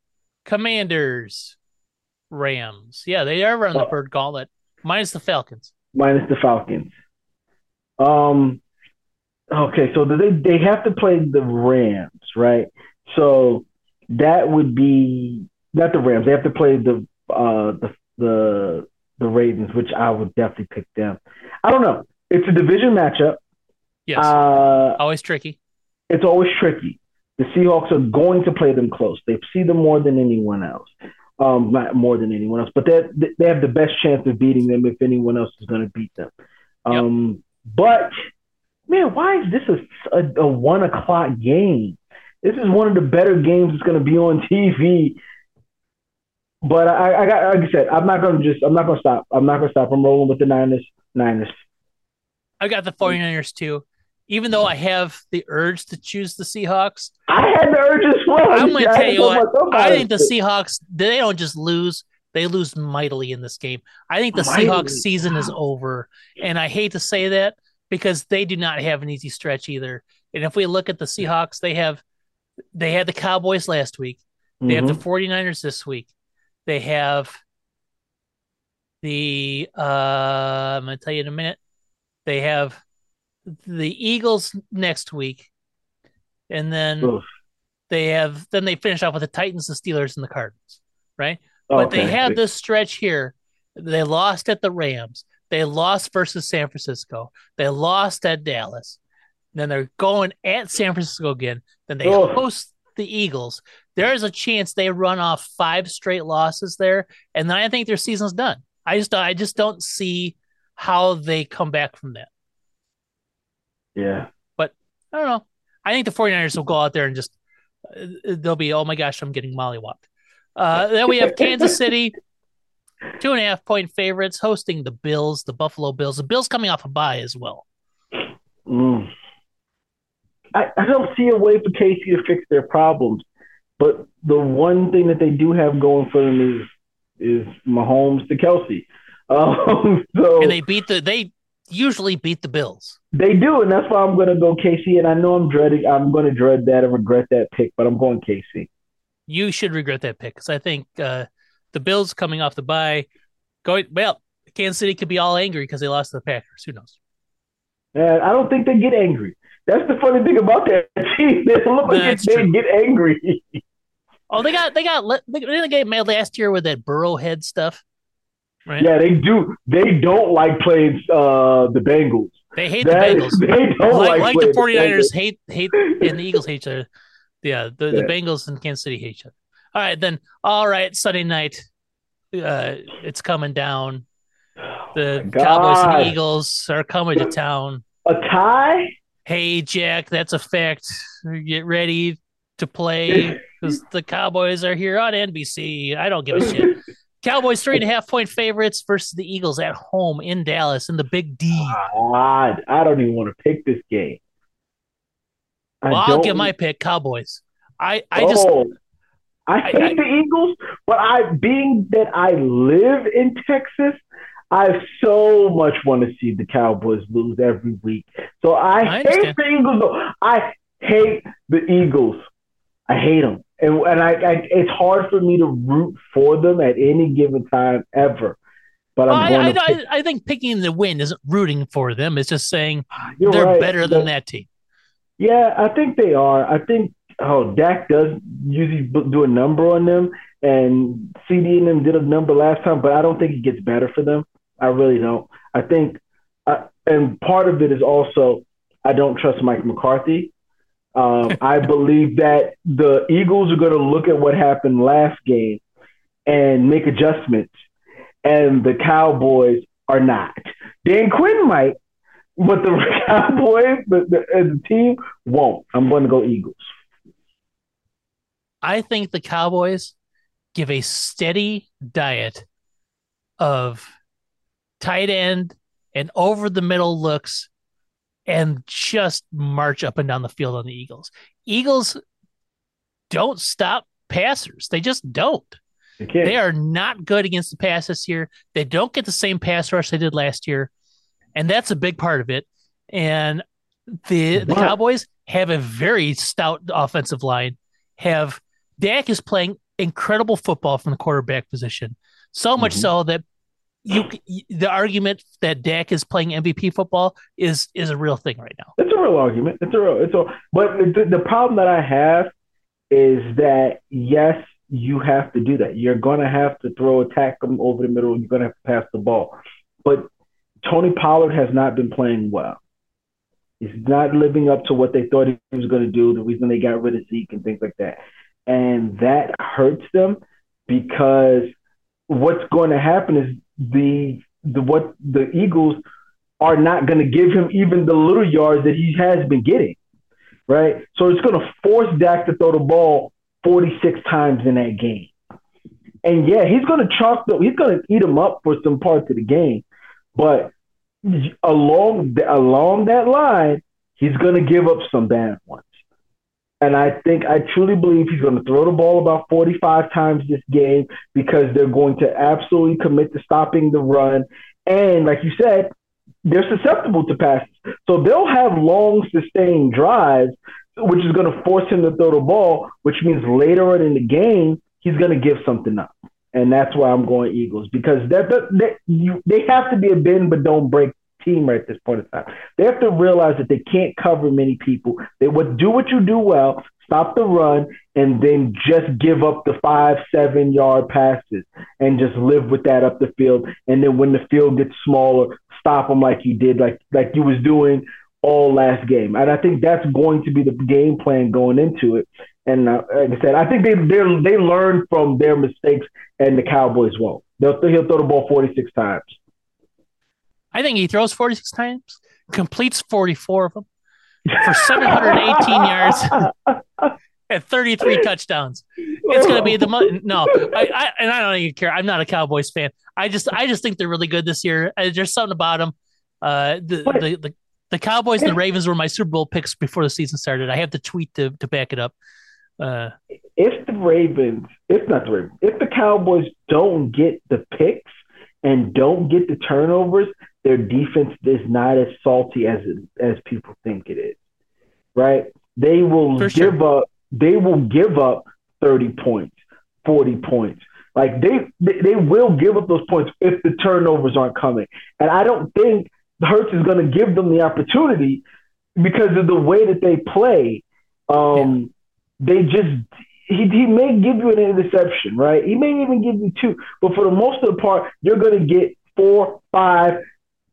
Commanders. Rams. Yeah, they are running the Bird Gauntlet, minus the Falcons. Minus the Falcons. Um. Okay, so they they have to play the Rams, right? So that would be not the Rams. They have to play the uh the the the Ravens, which I would definitely pick them. I don't know. It's a division matchup. Yes. Uh, always tricky. It's always tricky. The Seahawks are going to play them close. They see them more than anyone else. Um, not more than anyone else, but they they have the best chance of beating them if anyone else is going to beat them. Um, yep. But man, why is this a, a, a one o'clock game? This is one of the better games that's going to be on T V. But I, I got, like I said, I'm not going to just, I'm not going to stop. I'm not going to stop. I'm rolling with the Niners. Niners. I got the forty-niners too. Even though I have the urge to choose the Seahawks. I had the urge as well. I'm going to tell you what. I think the Seahawks, they don't just lose. They lose mightily in this game. I think the Seahawks season is over. And I hate to say that because they do not have an easy stretch either. And if we look at the Seahawks, they have they had the Cowboys last week. They mm-hmm. have the forty-niners this week. They have the uh, – I'm going to tell you in a minute. They have – the Eagles next week, and then Oof. they have then they finish off with the Titans, the Steelers, and the Cardinals, right? Oh, but okay. They had this stretch here. They lost at the Rams. They lost versus San Francisco. They lost at Dallas. Then they're going at San Francisco again. Then they Oof. host the Eagles. There is a chance they run off five straight losses there, and then I think their season's done. I just I just don't see how they come back from that. Yeah. But I don't know. I think the forty-niners will go out there and just, they'll be, oh my gosh, I'm getting mollywopped. Uh, then we have Kansas City, two and a half point favorites, hosting the Bills, the Buffalo Bills. The Bills coming off a bye as well. Mm. I, I don't see a way for Casey to fix their problems. But the one thing that they do have going for them is is Mahomes to Kelsey. Um, so... And they beat the, they usually beat the Bills. They do, and that's why I'm going to go K C. And I know I'm dreading. I'm going to dread that and regret that pick, but I'm going K C. You should regret that pick because I think uh, the Bills coming off the bye, Going well, Kansas City could be all angry because they lost to the Packers. Who knows? Man, I don't think they get angry. That's the funny thing about that team. They look like they get angry. Oh, they got they got they didn't get mad last year with that Burrowhead stuff, right? Yeah, they do. They don't like playing uh, the Bengals. They hate that the Bengals. Is, they don't like, like, like the 49ers. The hate hate and the Eagles hate each other. Yeah, the, yeah. the Bengals and Kansas City hate each other. All right, then. All right, Sunday night. Uh, it's coming down. The oh Cowboys and Eagles are coming to town. A tie? Hey, Jack, that's a fact. Get ready to play because the Cowboys are here on N B C. I don't give a shit. Cowboys three and a half point favorites versus the Eagles at home in Dallas in the Big D. God, I don't even want to pick this game. I well, I'll give my pick, Cowboys. I, I oh. just. I hate I, I, the Eagles, but I, being that I live in Texas, I so much want to see the Cowboys lose every week. So I, I hate understand. the Eagles. Though. I hate the Eagles. I hate them, and and I, I it's hard for me to root for them at any given time ever. But I'm well, going I, to I, I think picking the win isn't rooting for them. It's just saying You're they're right. better than that team. Yeah, I think they are. I think. Oh, Dak does usually do a number on them, and C D and them did a number last time, but I don't think it gets better for them. I really don't. I think uh, – and part of it is also I don't trust Mike McCarthy. Um, I believe that the Eagles are going to look at what happened last game and make adjustments, and the Cowboys are not. Dan Quinn might, but the Cowboys, the, the, the team, won't. I'm going to go Eagles. I think the Cowboys give a steady diet of tight end and over the middle looks and just march up and down the field on the Eagles. Eagles don't stop passers. They just don't. They, they are not good against the pass this year. They don't get the same pass rush they did last year. And that's a big part of it. And the, the Cowboys have a very stout offensive line. Have Dak is playing incredible football from the quarterback position, so much mm-hmm. so that you the argument that Dak is playing M V P football is is a real thing right now. It's a real argument. It's a real. It's a. But the, the problem that I have is that yes, you have to do that. You're going to have to throw a tackle over the middle, and you're going to have to pass the ball. But Tony Pollard has not been playing well. He's not living up to what they thought he was going to do, the reason they got rid of Zeke and things like that. And that hurts them because what's going to happen is the the what the Eagles are not going to give him even the little yards that he has been getting, right? So it's going to force Dak to throw the ball forty-six times in that game. And, yeah, he's going to chalk the, he's going to eat him up for some parts of the game, but – Along along that line, he's going to give up some bad ones. And I think, I truly believe he's going to throw the ball about forty-five times this game because they're going to absolutely commit to stopping the run. And like you said, they're susceptible to passes. So they'll have long, sustained drives, which is going to force him to throw the ball, which means later on in the game, he's going to give something up. And that's why I'm going Eagles because that they, you, they have to be a bend but don't break team right at this point in time. They have to realize that they can't cover many people. They would do what you do well, stop the run, and then just give up the five, seven yard passes and just live with that up the field. And then when the field gets smaller, stop them like you did, like like you was doing all last game. And I think that's going to be the game plan going into it. And uh, like I said, I think they they learn from their mistakes, and the Cowboys won't. They'll th- he'll throw the ball forty-six times. I think he throws forty-six times, completes forty-four of them for seven hundred eighteen yards and thirty-three touchdowns. It's going to be the mo- no, I, I, and I don't even care. I'm not a Cowboys fan. I just I just think they're really good this year. There's something about them. Uh, the, the the the Cowboys and the Ravens were my Super Bowl picks before the season started. I have the tweet to to back it up. Uh, if the Ravens, if not the Ravens, if the Cowboys don't get the picks and don't get the turnovers, their defense is not as salty as it, as people think it is. Right? They will give sure. up. They will give up thirty points, forty points. Like they, they they will give up those points if the turnovers aren't coming. And I don't think Hurts is going to give them the opportunity because of the way that they play. Um, yeah. They just he he may give you an interception, right? He may even give you two, but for the most of the part, you're going to get four, five.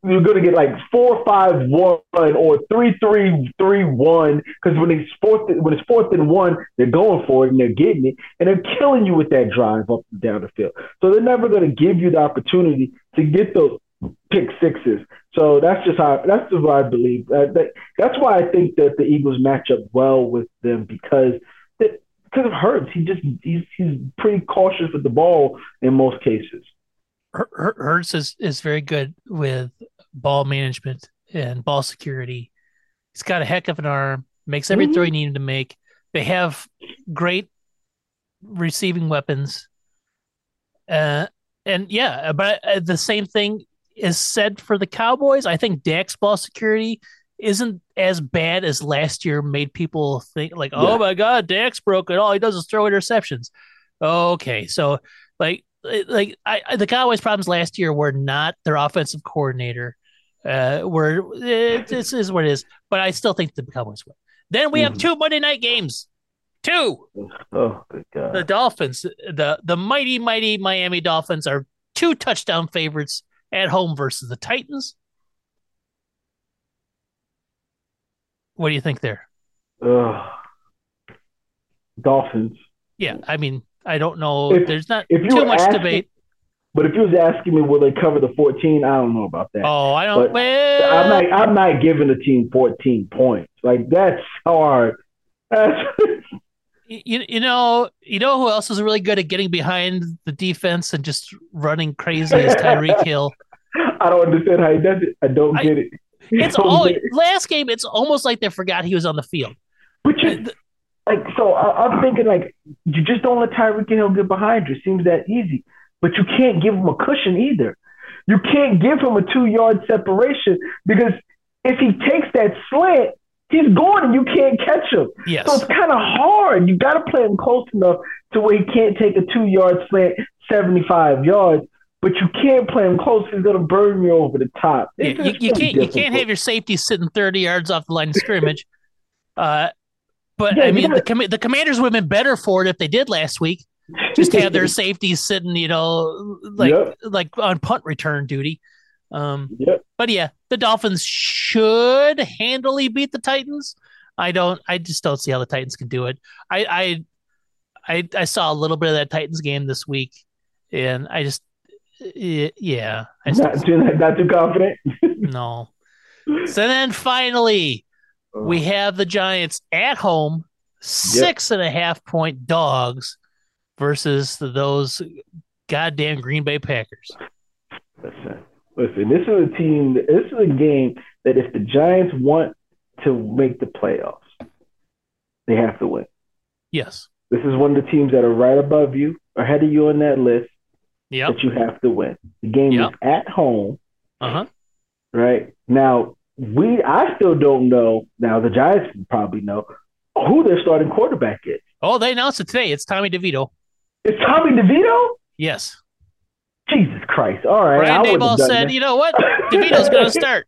You're going to get like four, five, one, or three, three, three, one. Because when it's fourth, when it's fourth and one, they're going for it and they're getting it, and they're killing you with that drive up and down the field. So they're never going to give you the opportunity to get those pick sixes. So that's just how that's just what I believe. Uh, that, that's why I think that the Eagles match up well with them because that because of Hurts. He just he's he's pretty cautious with the ball in most cases. Hurts is, is very good with ball management and ball security. He's got a heck of an arm, makes every mm-hmm. throw he needed to make. They have great receiving weapons. Uh, and yeah, but the same thing is said for the Cowboys. I think Dak's ball security isn't as bad as last year made people think, like, yeah. oh my God, Dak's broken. All he does is throw interceptions. Okay. So, like, Like I, the Cowboys' problems last year were not their offensive coordinator. Uh, were it, this is what it is, but I still think the Cowboys win. Then we mm-hmm. have two Monday night games. Two. Oh, good God! The Dolphins, the the mighty mighty Miami Dolphins, are two touchdown favorites at home versus the Titans. What do you think there? Uh, Dolphins. Yeah, I mean. I don't know. If, There's not if too much asking, debate. But if you was asking me, will they cover the fourteen? I don't know about that. Oh, I don't. Well, I'm not. I'm not giving the team fourteen points. Like that's hard. That's, you you know you know who else is really good at getting behind the defense and just running crazy is Tyreek Hill. I don't understand how he does it. I don't I, get it. You it's all it. Last game. It's almost like they forgot he was on the field. But you. The, Like so, I, I'm thinking like you just don't let Tyreek Hill get behind you. Seems that easy, but you can't give him a cushion either. You can't give him a two-yard separation because if he takes that slant, he's gone and you can't catch him. Yes. So it's kind of hard. You got to play him close enough to where he can't take a two-yard slant seventy-five yards, but you can't play him close. He's going to burn you over the top. Yeah, you, you can't. Difficult. You can't have your safety sitting thirty yards off the line of scrimmage. uh, But, yeah, I mean, yeah. the com- the Commanders would have been better for it if they did last week. Just have their safeties sitting, you know, like yep. like on punt return duty. Um, yep. But, yeah, the Dolphins should handily beat the Titans. I don't – I just don't see how the Titans can do it. I I, I, I saw a little bit of that Titans game this week, and I just – yeah. I not, too, not too confident? No. So then finally – we have the Giants at home, six yep. and a half point dogs versus those goddamn Green Bay Packers. Listen, listen, this is a team, this is a game that if the Giants want to make the playoffs, they have to win. Yes. This is one of the teams that are right above you, ahead of you on that list yep. that you have to win. The game yep. is at home. Uh-huh. Right? Now, We, I still don't know. Now the Giants probably know who their starting quarterback is. Oh, they announced it today. It's Tommy DeVito. It's Tommy DeVito? Yes. Jesus Christ! All right. Brian Daboll said, that. "You know what? DeVito's going to start."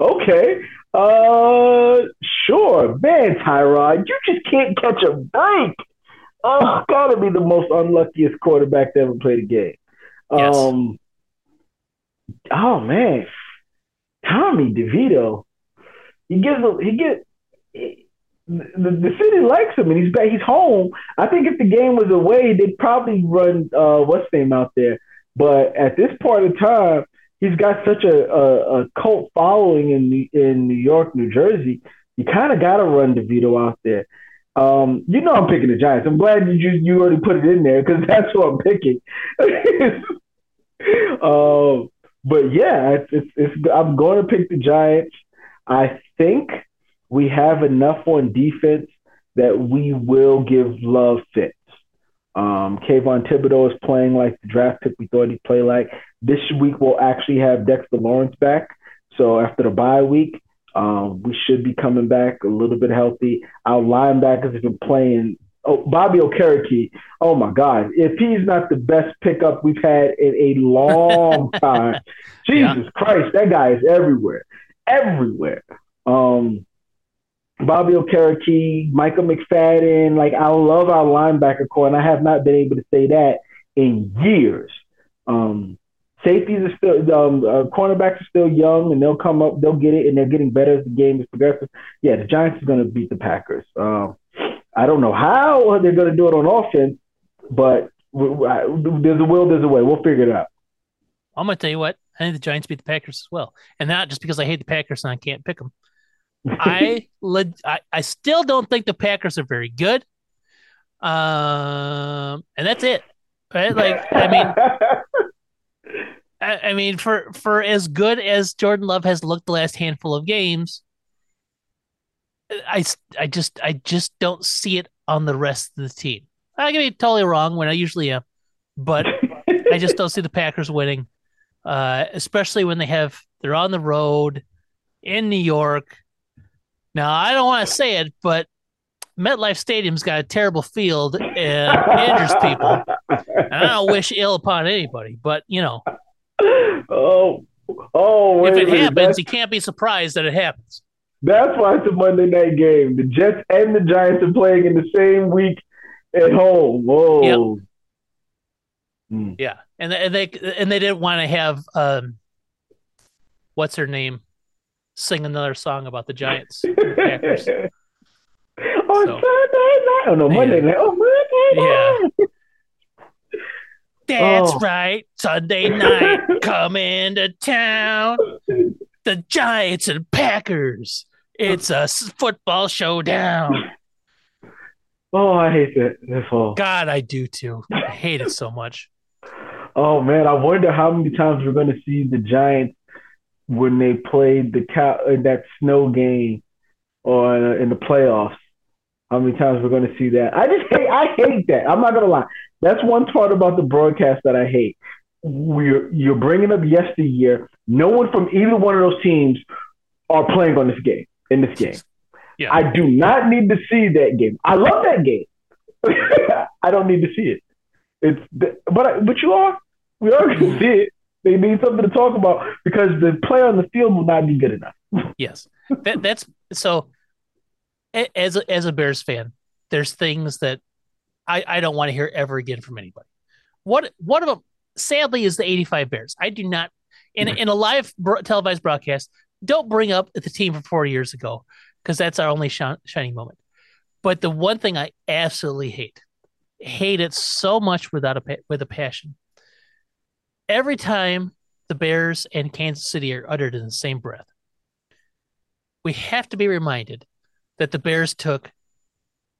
Okay. Uh, sure, man, Tyrod, you just can't catch a break. Oh, gotta be the most unluckiest quarterback to ever play the game. Yes. Um. Oh man. Tommy DeVito, he gives a, he get the, the city likes him and he's back, he's home. I think if the game was away, they'd probably run uh, what's name out there. But at this part of time, he's got such a, a, a cult following in the, in New York, New Jersey. You kind of got to run DeVito out there. Um, you know I'm picking the Giants. I'm glad you you already put it in there because that's who I'm picking. um. But yeah, it's, it's, it's, I'm going to pick the Giants. I think we have enough on defense that we will give Love fits. Um, Kayvon Thibodeau is playing like the draft pick we thought he'd play like. This week we'll actually have Dexter Lawrence back. So after the bye week, um, we should be coming back a little bit healthy. Our linebackers have been playing oh, Bobby Okereke. Oh, my God. If he's not the best pickup we've had in a long time, Jesus yeah. Christ, that guy is everywhere. Everywhere. Um, Bobby Okereke, Michael McFadden. Like, I love our linebacker core, and I have not been able to say that in years. Um, safeties are still um, – uh, cornerbacks are still young, and they'll come up, they'll get it, and they're getting better as the game is progressive. Yeah, the Giants is going to beat the Packers. Um, I don't know how they're going to do it on offense, but there's a will, there's a way. We'll figure it out. I'm going to tell you what. I think the Giants beat the Packers as well, and not just because I hate the Packers and I can't pick them. I, led, I I still don't think the Packers are very good. Um, and that's it. Right? Like, I mean, I, I mean, for, for as good as Jordan Love has looked the last handful of games, I, I just I just don't see it on the rest of the team. I can be totally wrong when I usually am, but I just don't see the Packers winning, uh, especially when they have they're on the road in New York. Now, I don't want to say it, but MetLife Stadium's got a terrible field and injures people. And I don't wish ill upon anybody, but you know, oh, oh, wait, if it wait, happens, you can't be surprised that it happens. That's why it's a Monday night game. The Jets and the Giants are playing in the same week at home. Whoa, yep. mm. yeah, and and they and they didn't want to have um, what's her name sing another song about the Giants. the On so. Sunday night, oh no, Monday yeah. night, oh Monday night. Yeah. That's oh. right, Sunday night, coming to town. The Giants and Packers. It's a football showdown. Oh, I hate that. That's all. God, I do too. I hate it so much. Oh, man. I wonder how many times we're going to see the Giants when they played the cow in that snow game or in the playoffs. How many times we're going to see that? I just hate, I hate that. I'm not going to lie. That's one part about the broadcast that I hate. We're, you're bringing up yesteryear. No one from either one of those teams are playing on this game, in this game. Yeah. I do not need to see that game. I love that game. I don't need to see it. It's but but you are. We are going to see it. They need something to talk about because the play on the field will not be good enough. Yes. That, that's so as a, as a Bears fan, there's things that I, I don't want to hear ever again from anybody. What, what about sadly, is the eighty-five Bears. I do not, in, in a live bro- televised broadcast, don't bring up the team from four years ago because that's our only sh- shining moment. But the one thing I absolutely hate, hate it so much without a pa- with a passion. Every time the Bears and Kansas City are uttered in the same breath, we have to be reminded that the Bears took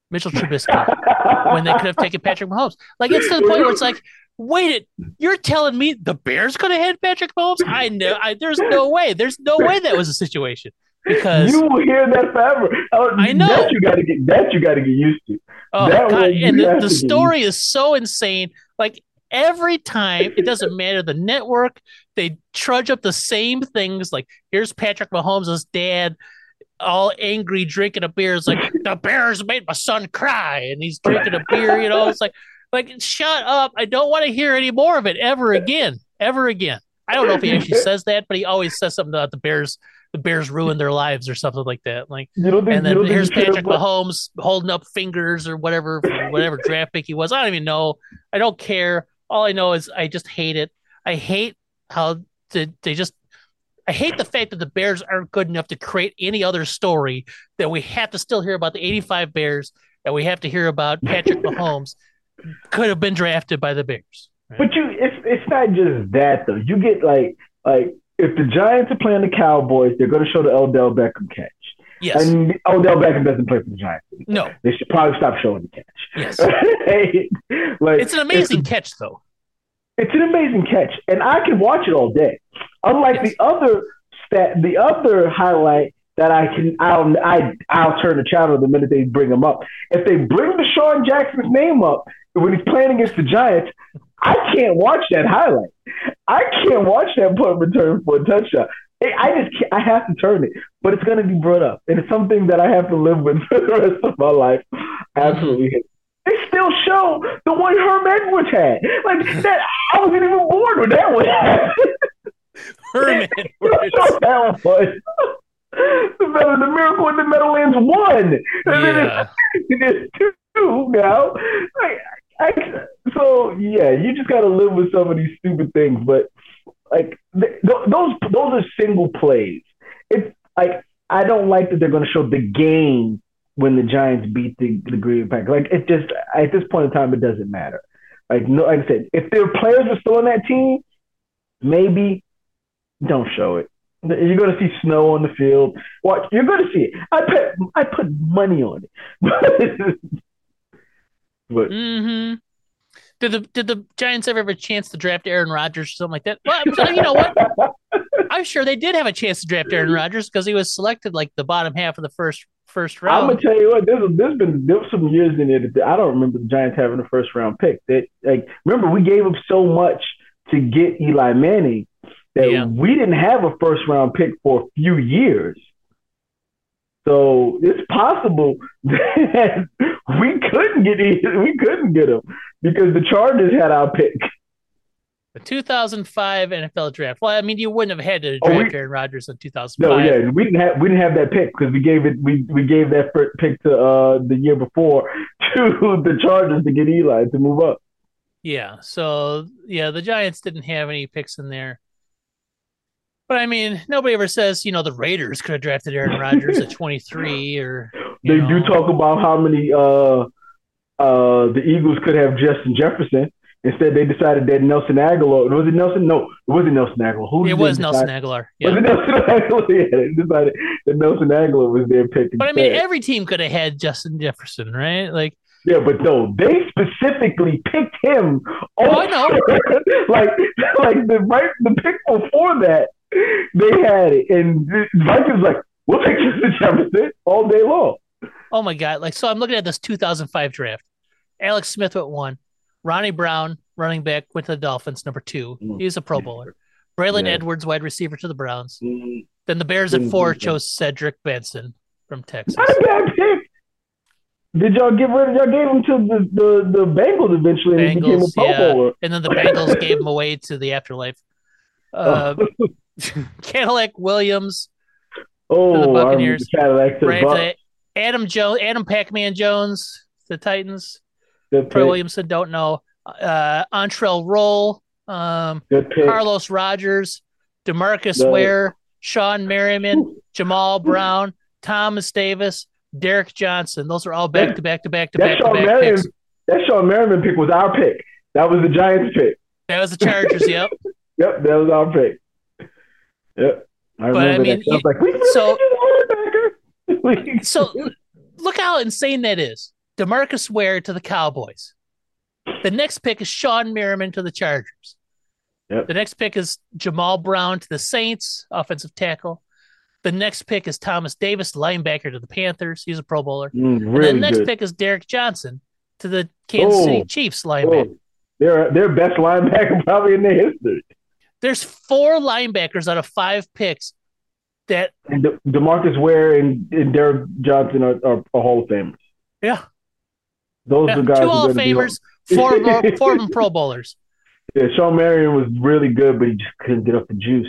Mitchell Trubisky when they could have taken Patrick Mahomes. Like, it's to the point where it's like, wait, you're telling me the Bears could have had Patrick Mahomes? I know. I, there's no way. There's no way that was a situation because you will hear that forever. Oh, I know that you got to get that you got to get used to. Oh that God! And the, the story is so insane. Like every time, it doesn't matter the network. They trudge up the same things. Like here's Patrick Mahomes' dad, all angry, drinking a beer. It's like the Bears made my son cry, and he's drinking a beer. You know, it's like. Like, shut up. I don't want to hear any more of it ever again, ever again. I don't know if he actually says that, but he always says something about the Bears. The Bears ruined their lives or something like that. Like, think, and then here's Patrick Mahomes holding up fingers or whatever, whatever draft pick he was. I don't even know. I don't care. All I know is I just hate it. I hate how they, they just – I hate the fact that the Bears aren't good enough to create any other story that we have to still hear about the eighty-five Bears, that we have to hear about Patrick Mahomes. Could have been drafted by the Bears, right? But you, it's it's not just that though. You get like like if the Giants are playing the Cowboys, they're going to show the Odell Beckham catch. Yes, and Odell Beckham doesn't play for the Giants anymore. No, they should probably stop showing the catch. Yes, like, it's an amazing it's, catch though. It's an amazing catch, and I can watch it all day. Unlike yes. the other stat, the other highlight. That I can, I'll, I, I'll turn the channel the minute they bring him up. If they bring Deshaun Jackson's name up when he's playing against the Giants, I can't watch that highlight. I can't watch that punt return for a touchdown. I just, can't, I have to turn it, but it's going to be brought up, and it's something that I have to live with for the rest of my life. Absolutely, hate. still show the one Herm Edwards had. Like that, I wasn't even bored with that one. Herm Edwards. That one. The, the Miracle in the Meadowlands won. Yeah. And then it's two now. Like, I, so yeah, you just gotta live with some of these stupid things. But like th- th- those, those are single plays. It's like I don't like that they're gonna show the game when the Giants beat the, the Green Bay Packers. Like it just at this point in time, it doesn't matter. Like no, like I said, if their players were still on that team, maybe don't show it. You're gonna see snow on the field. Watch, you're gonna see it. I put I put money on it. But mm-hmm. Did the did the Giants ever have a chance to draft Aaron Rodgers or something like that? Well, so, you know what? I'm sure they did have a chance to draft Aaron Rodgers because he was selected like the bottom half of the first first round. I'm gonna tell you what, there's, there's been there's some years in it. I don't remember the Giants having a first round pick. That like remember we gave up so much to get Eli Manning that yeah. we didn't have a first round pick for a few years. So it's possible that we couldn't get either, we couldn't get him because the Chargers had our pick. The two thousand five N F L draft. Well, I mean, you wouldn't have had to draft oh, we, Aaron Rodgers in two thousand five. No, yeah, we didn't have we didn't have that pick because we gave it we, we gave that pick to uh, the year before to the Chargers to get Eli to move up. Yeah. So yeah, the Giants didn't have any picks in there. But I mean, nobody ever says, you know, the Raiders could have drafted Aaron Rodgers at twenty-three or. They know. Do talk about how many uh, uh, the Eagles could have Justin Jefferson. Instead, they decided that Nelson Aguilar. Was it Nelson? No, it wasn't Nelson Aguilar. Who it was Nelson Aguilar. Yeah. Was it Nelson Aguilar? Yeah, they decided that Nelson Aguilar was their pick. But instead. I mean, every team could have had Justin Jefferson, right? Like. Yeah, but no, they specifically picked him. Oh, I know. like, like the right the pick before that. They had it, and the Vikings like, we'll take Justin Jefferson all day long. Oh my god! Like, so I'm looking at this two thousand five draft. Alex Smith went one. Ronnie Brown, running back, went to the Dolphins, number two. He's a Pro Bowler. Braylon yeah. Edwards, wide receiver to the Browns. Mm-hmm. Then the Bears at four mm-hmm. chose Cedric Benson from Texas. Not a bad pick. Did y'all give rid of y'all gave him to the the, the Bengals eventually, Bengals, and he became a Pro yeah. Bowler. And then the Bengals gave him away to the afterlife. Uh, Cadillac Williams, oh, the Buccaneers. Cadillac to Buc- Adam Jones, Adam Pac-Man Jones, the Titans. Troy Williamson, don't know. Uh, Entrell Roll, um, Carlos Rogers, Demarcus Good. Ware, Sean Merriman, Ooh. Jamal Brown, Ooh. Thomas Davis, Derek Johnson. Those are all back that, to back to back to back to back Merriman, picks. That Sean Merriman pick was our pick. That was the Giants pick. That was the Chargers. Yep. Yep. That was our pick. Yep. I but, remember I mean, that. I was like, we so, really so look how insane that is. DeMarcus Ware to the Cowboys. The next pick is Sean Merriman to the Chargers. Yep. The next pick is Jamal Brown to the Saints, offensive tackle. The next pick is Thomas Davis, linebacker to the Panthers. He's a Pro Bowler. Mm, really and the next good. pick is Derek Johnson to the Kansas oh, City Chiefs linebacker. Oh, they're their best linebacker probably in their history. There's four linebackers out of five picks that and De- DeMarcus Ware and, and Derek Johnson are, are, are Hall of Famers. Yeah. Those yeah, are guys. Two Hall of Famers, four, four of them Pro Bowlers. Yeah, Sean Marion was really good, but he just couldn't get up the juice.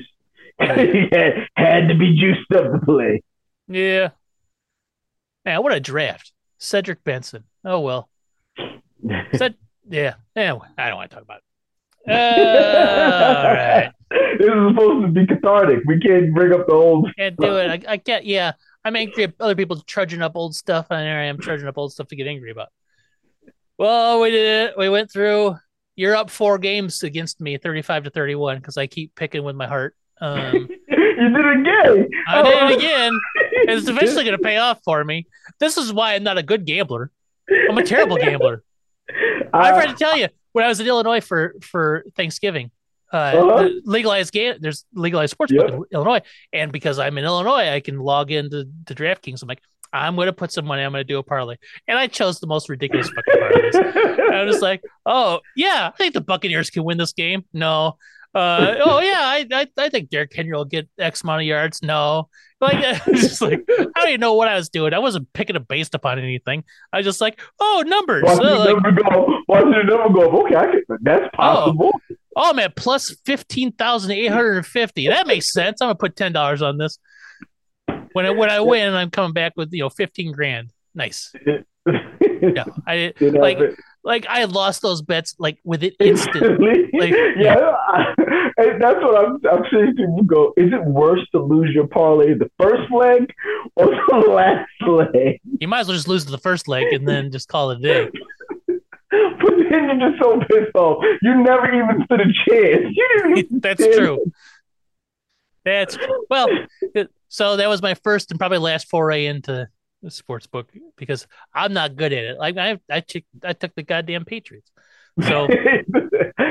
He had, had to be juiced up to play. Yeah. Man, what a draft. Cedric Benson. Oh, well. Ced- yeah. Anyway, I don't want to talk about it. Uh, all right. This is supposed to be cathartic. We can't bring up the old. Can't do it. I, I can't. Yeah, I'm angry at other people trudging up old stuff, and I am trudging up old stuff to get angry about. Well, we did it. We went through. You're up four games against me, thirty-five to thirty-one, because I keep picking with my heart. Um, you did it again. I did it again. And it's eventually going to pay off for me. This is why I'm not a good gambler. I'm a terrible gambler. Uh, I tried to tell you. When I was in Illinois for, for Thanksgiving, uh, uh-huh. legalized game, there's legalized sportsbook yep. in Illinois. And because I'm in Illinois, I can log into to DraftKings. I'm like, I'm going to put some money. I'm going to do a parlay. And I chose the most ridiculous fucking parlays. I was like, oh, yeah, I think the Buccaneers can win this game. No, Uh, oh yeah, I, I I think Derrick Henry will get X amount of yards. No, like I was just like I don't even know what I was doing. I wasn't picking it based upon anything. I was just like, oh, numbers. Why did uh, you like, never go? Why did you never go? Okay, I can, that's possible. Oh, oh man, plus fifteen thousand eight hundred and fifty. That makes sense. I'm gonna put ten dollars on this. When I, when I win, I'm coming back with you know fifteen grand. Nice. Yeah, I like. It. Like I lost those bets like with it instantly. Like, yeah, I, that's what I'm. I'm saying people go. Is it worse to lose your parlay the first leg or the last leg? You might as well just lose the first leg and then just call it a day. But then you're just so pissed off. You never even stood a chance. You didn't even that's stand. True. That's true. Well. So that was my first and probably last foray into. The sports book because I'm not good at it. Like I, I, took, I took the goddamn Patriots. So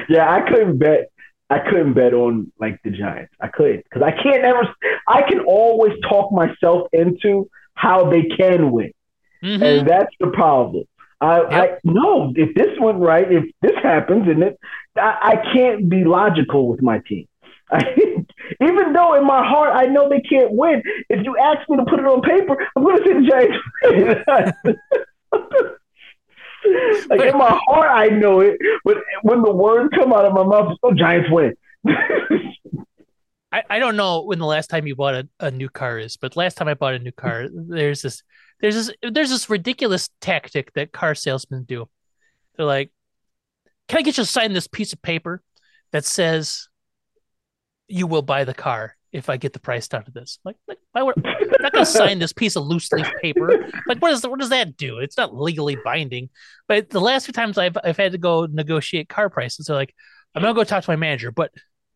yeah, I couldn't bet. I couldn't bet on like the Giants. I couldn't because I can't ever. I can always talk myself into how they can win, mm-hmm. and that's the problem. I, yep. I no. If this went right, if this happens, and it, I, I can't be logical with my team. I, even though in my heart I know they can't win, if you ask me to put it on paper, I'm going to say the Giants. Like in my heart, I know it, but when the words come out of my mouth, it's, oh, Giants win. I, I don't know when the last time you bought a, a new car is, but last time I bought a new car, there's this, there's this, there's this ridiculous tactic that car salesmen do. They're like, "Can I get you to sign this piece of paper that says?" You will buy the car if I get the price down to this. Like, like why would, I'm not going to sign this piece of loose leaf paper. Like, what, is, what does that do? It's not legally binding. But the last few times I've I've had to go negotiate car prices, they're like, I'm going to go talk to my manager, but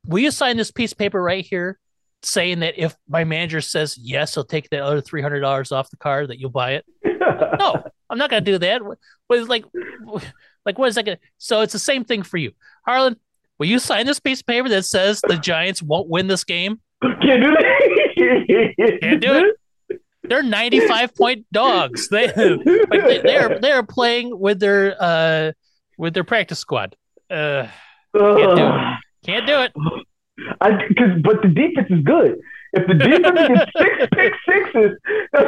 will you sign this piece of paper right here saying that if my manager says yes, he'll take that other three hundred dollars off the car that you'll buy it? Like, no, I'm not going to do that. What, what is like, like, what is that? Gonna, so it's the same thing for you, Harlan. Will you sign this piece of paper that says the Giants won't win this game? Can't do that. Can't do it. They're ninety-five point dogs. They like they, they are they are playing with their uh with their practice squad. Uh, can't do it. Can't do it. I because but the defense is good. If the defense gets six pick sixes, that's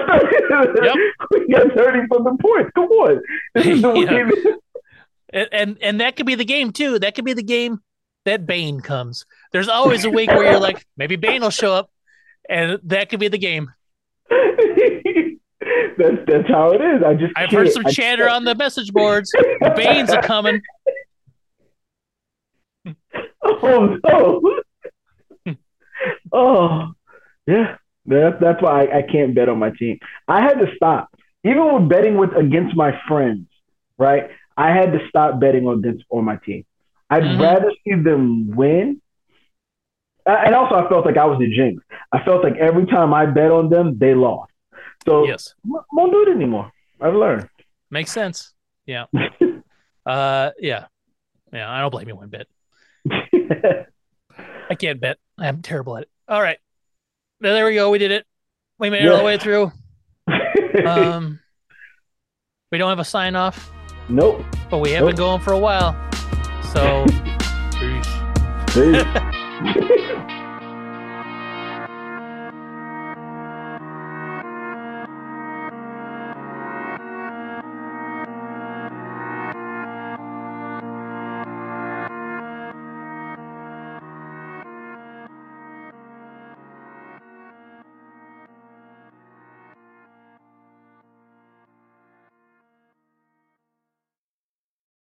not yep. We got thirty something points. Come on, this is the yeah. way. And, and and that could be the game too. That could be the game. That Bane comes. There's always a week where you're like, maybe Bane will show up, and that could be the game. that's that's how it is. I just I've heard some I chatter can't. on the message boards. The Banes are coming. Oh no! Oh yeah. That's that's why I, I can't bet on my team. I had to stop, even with betting with against my friends. Right, I had to stop betting on this on my team. I'd mm-hmm. rather see them win. And also, I felt like I was the jinx. I felt like every time I bet on them, they lost. So, yes. I won't do it anymore. I've learned. Makes sense. Yeah. uh, yeah. Yeah, I don't blame you one bit. I can't bet. I'm terrible at it. All right. There we go. We did it. We made it yeah. all the way through. Um, we don't have a sign-off. Nope. But we have nope. been going for a while. So, peace. Peace.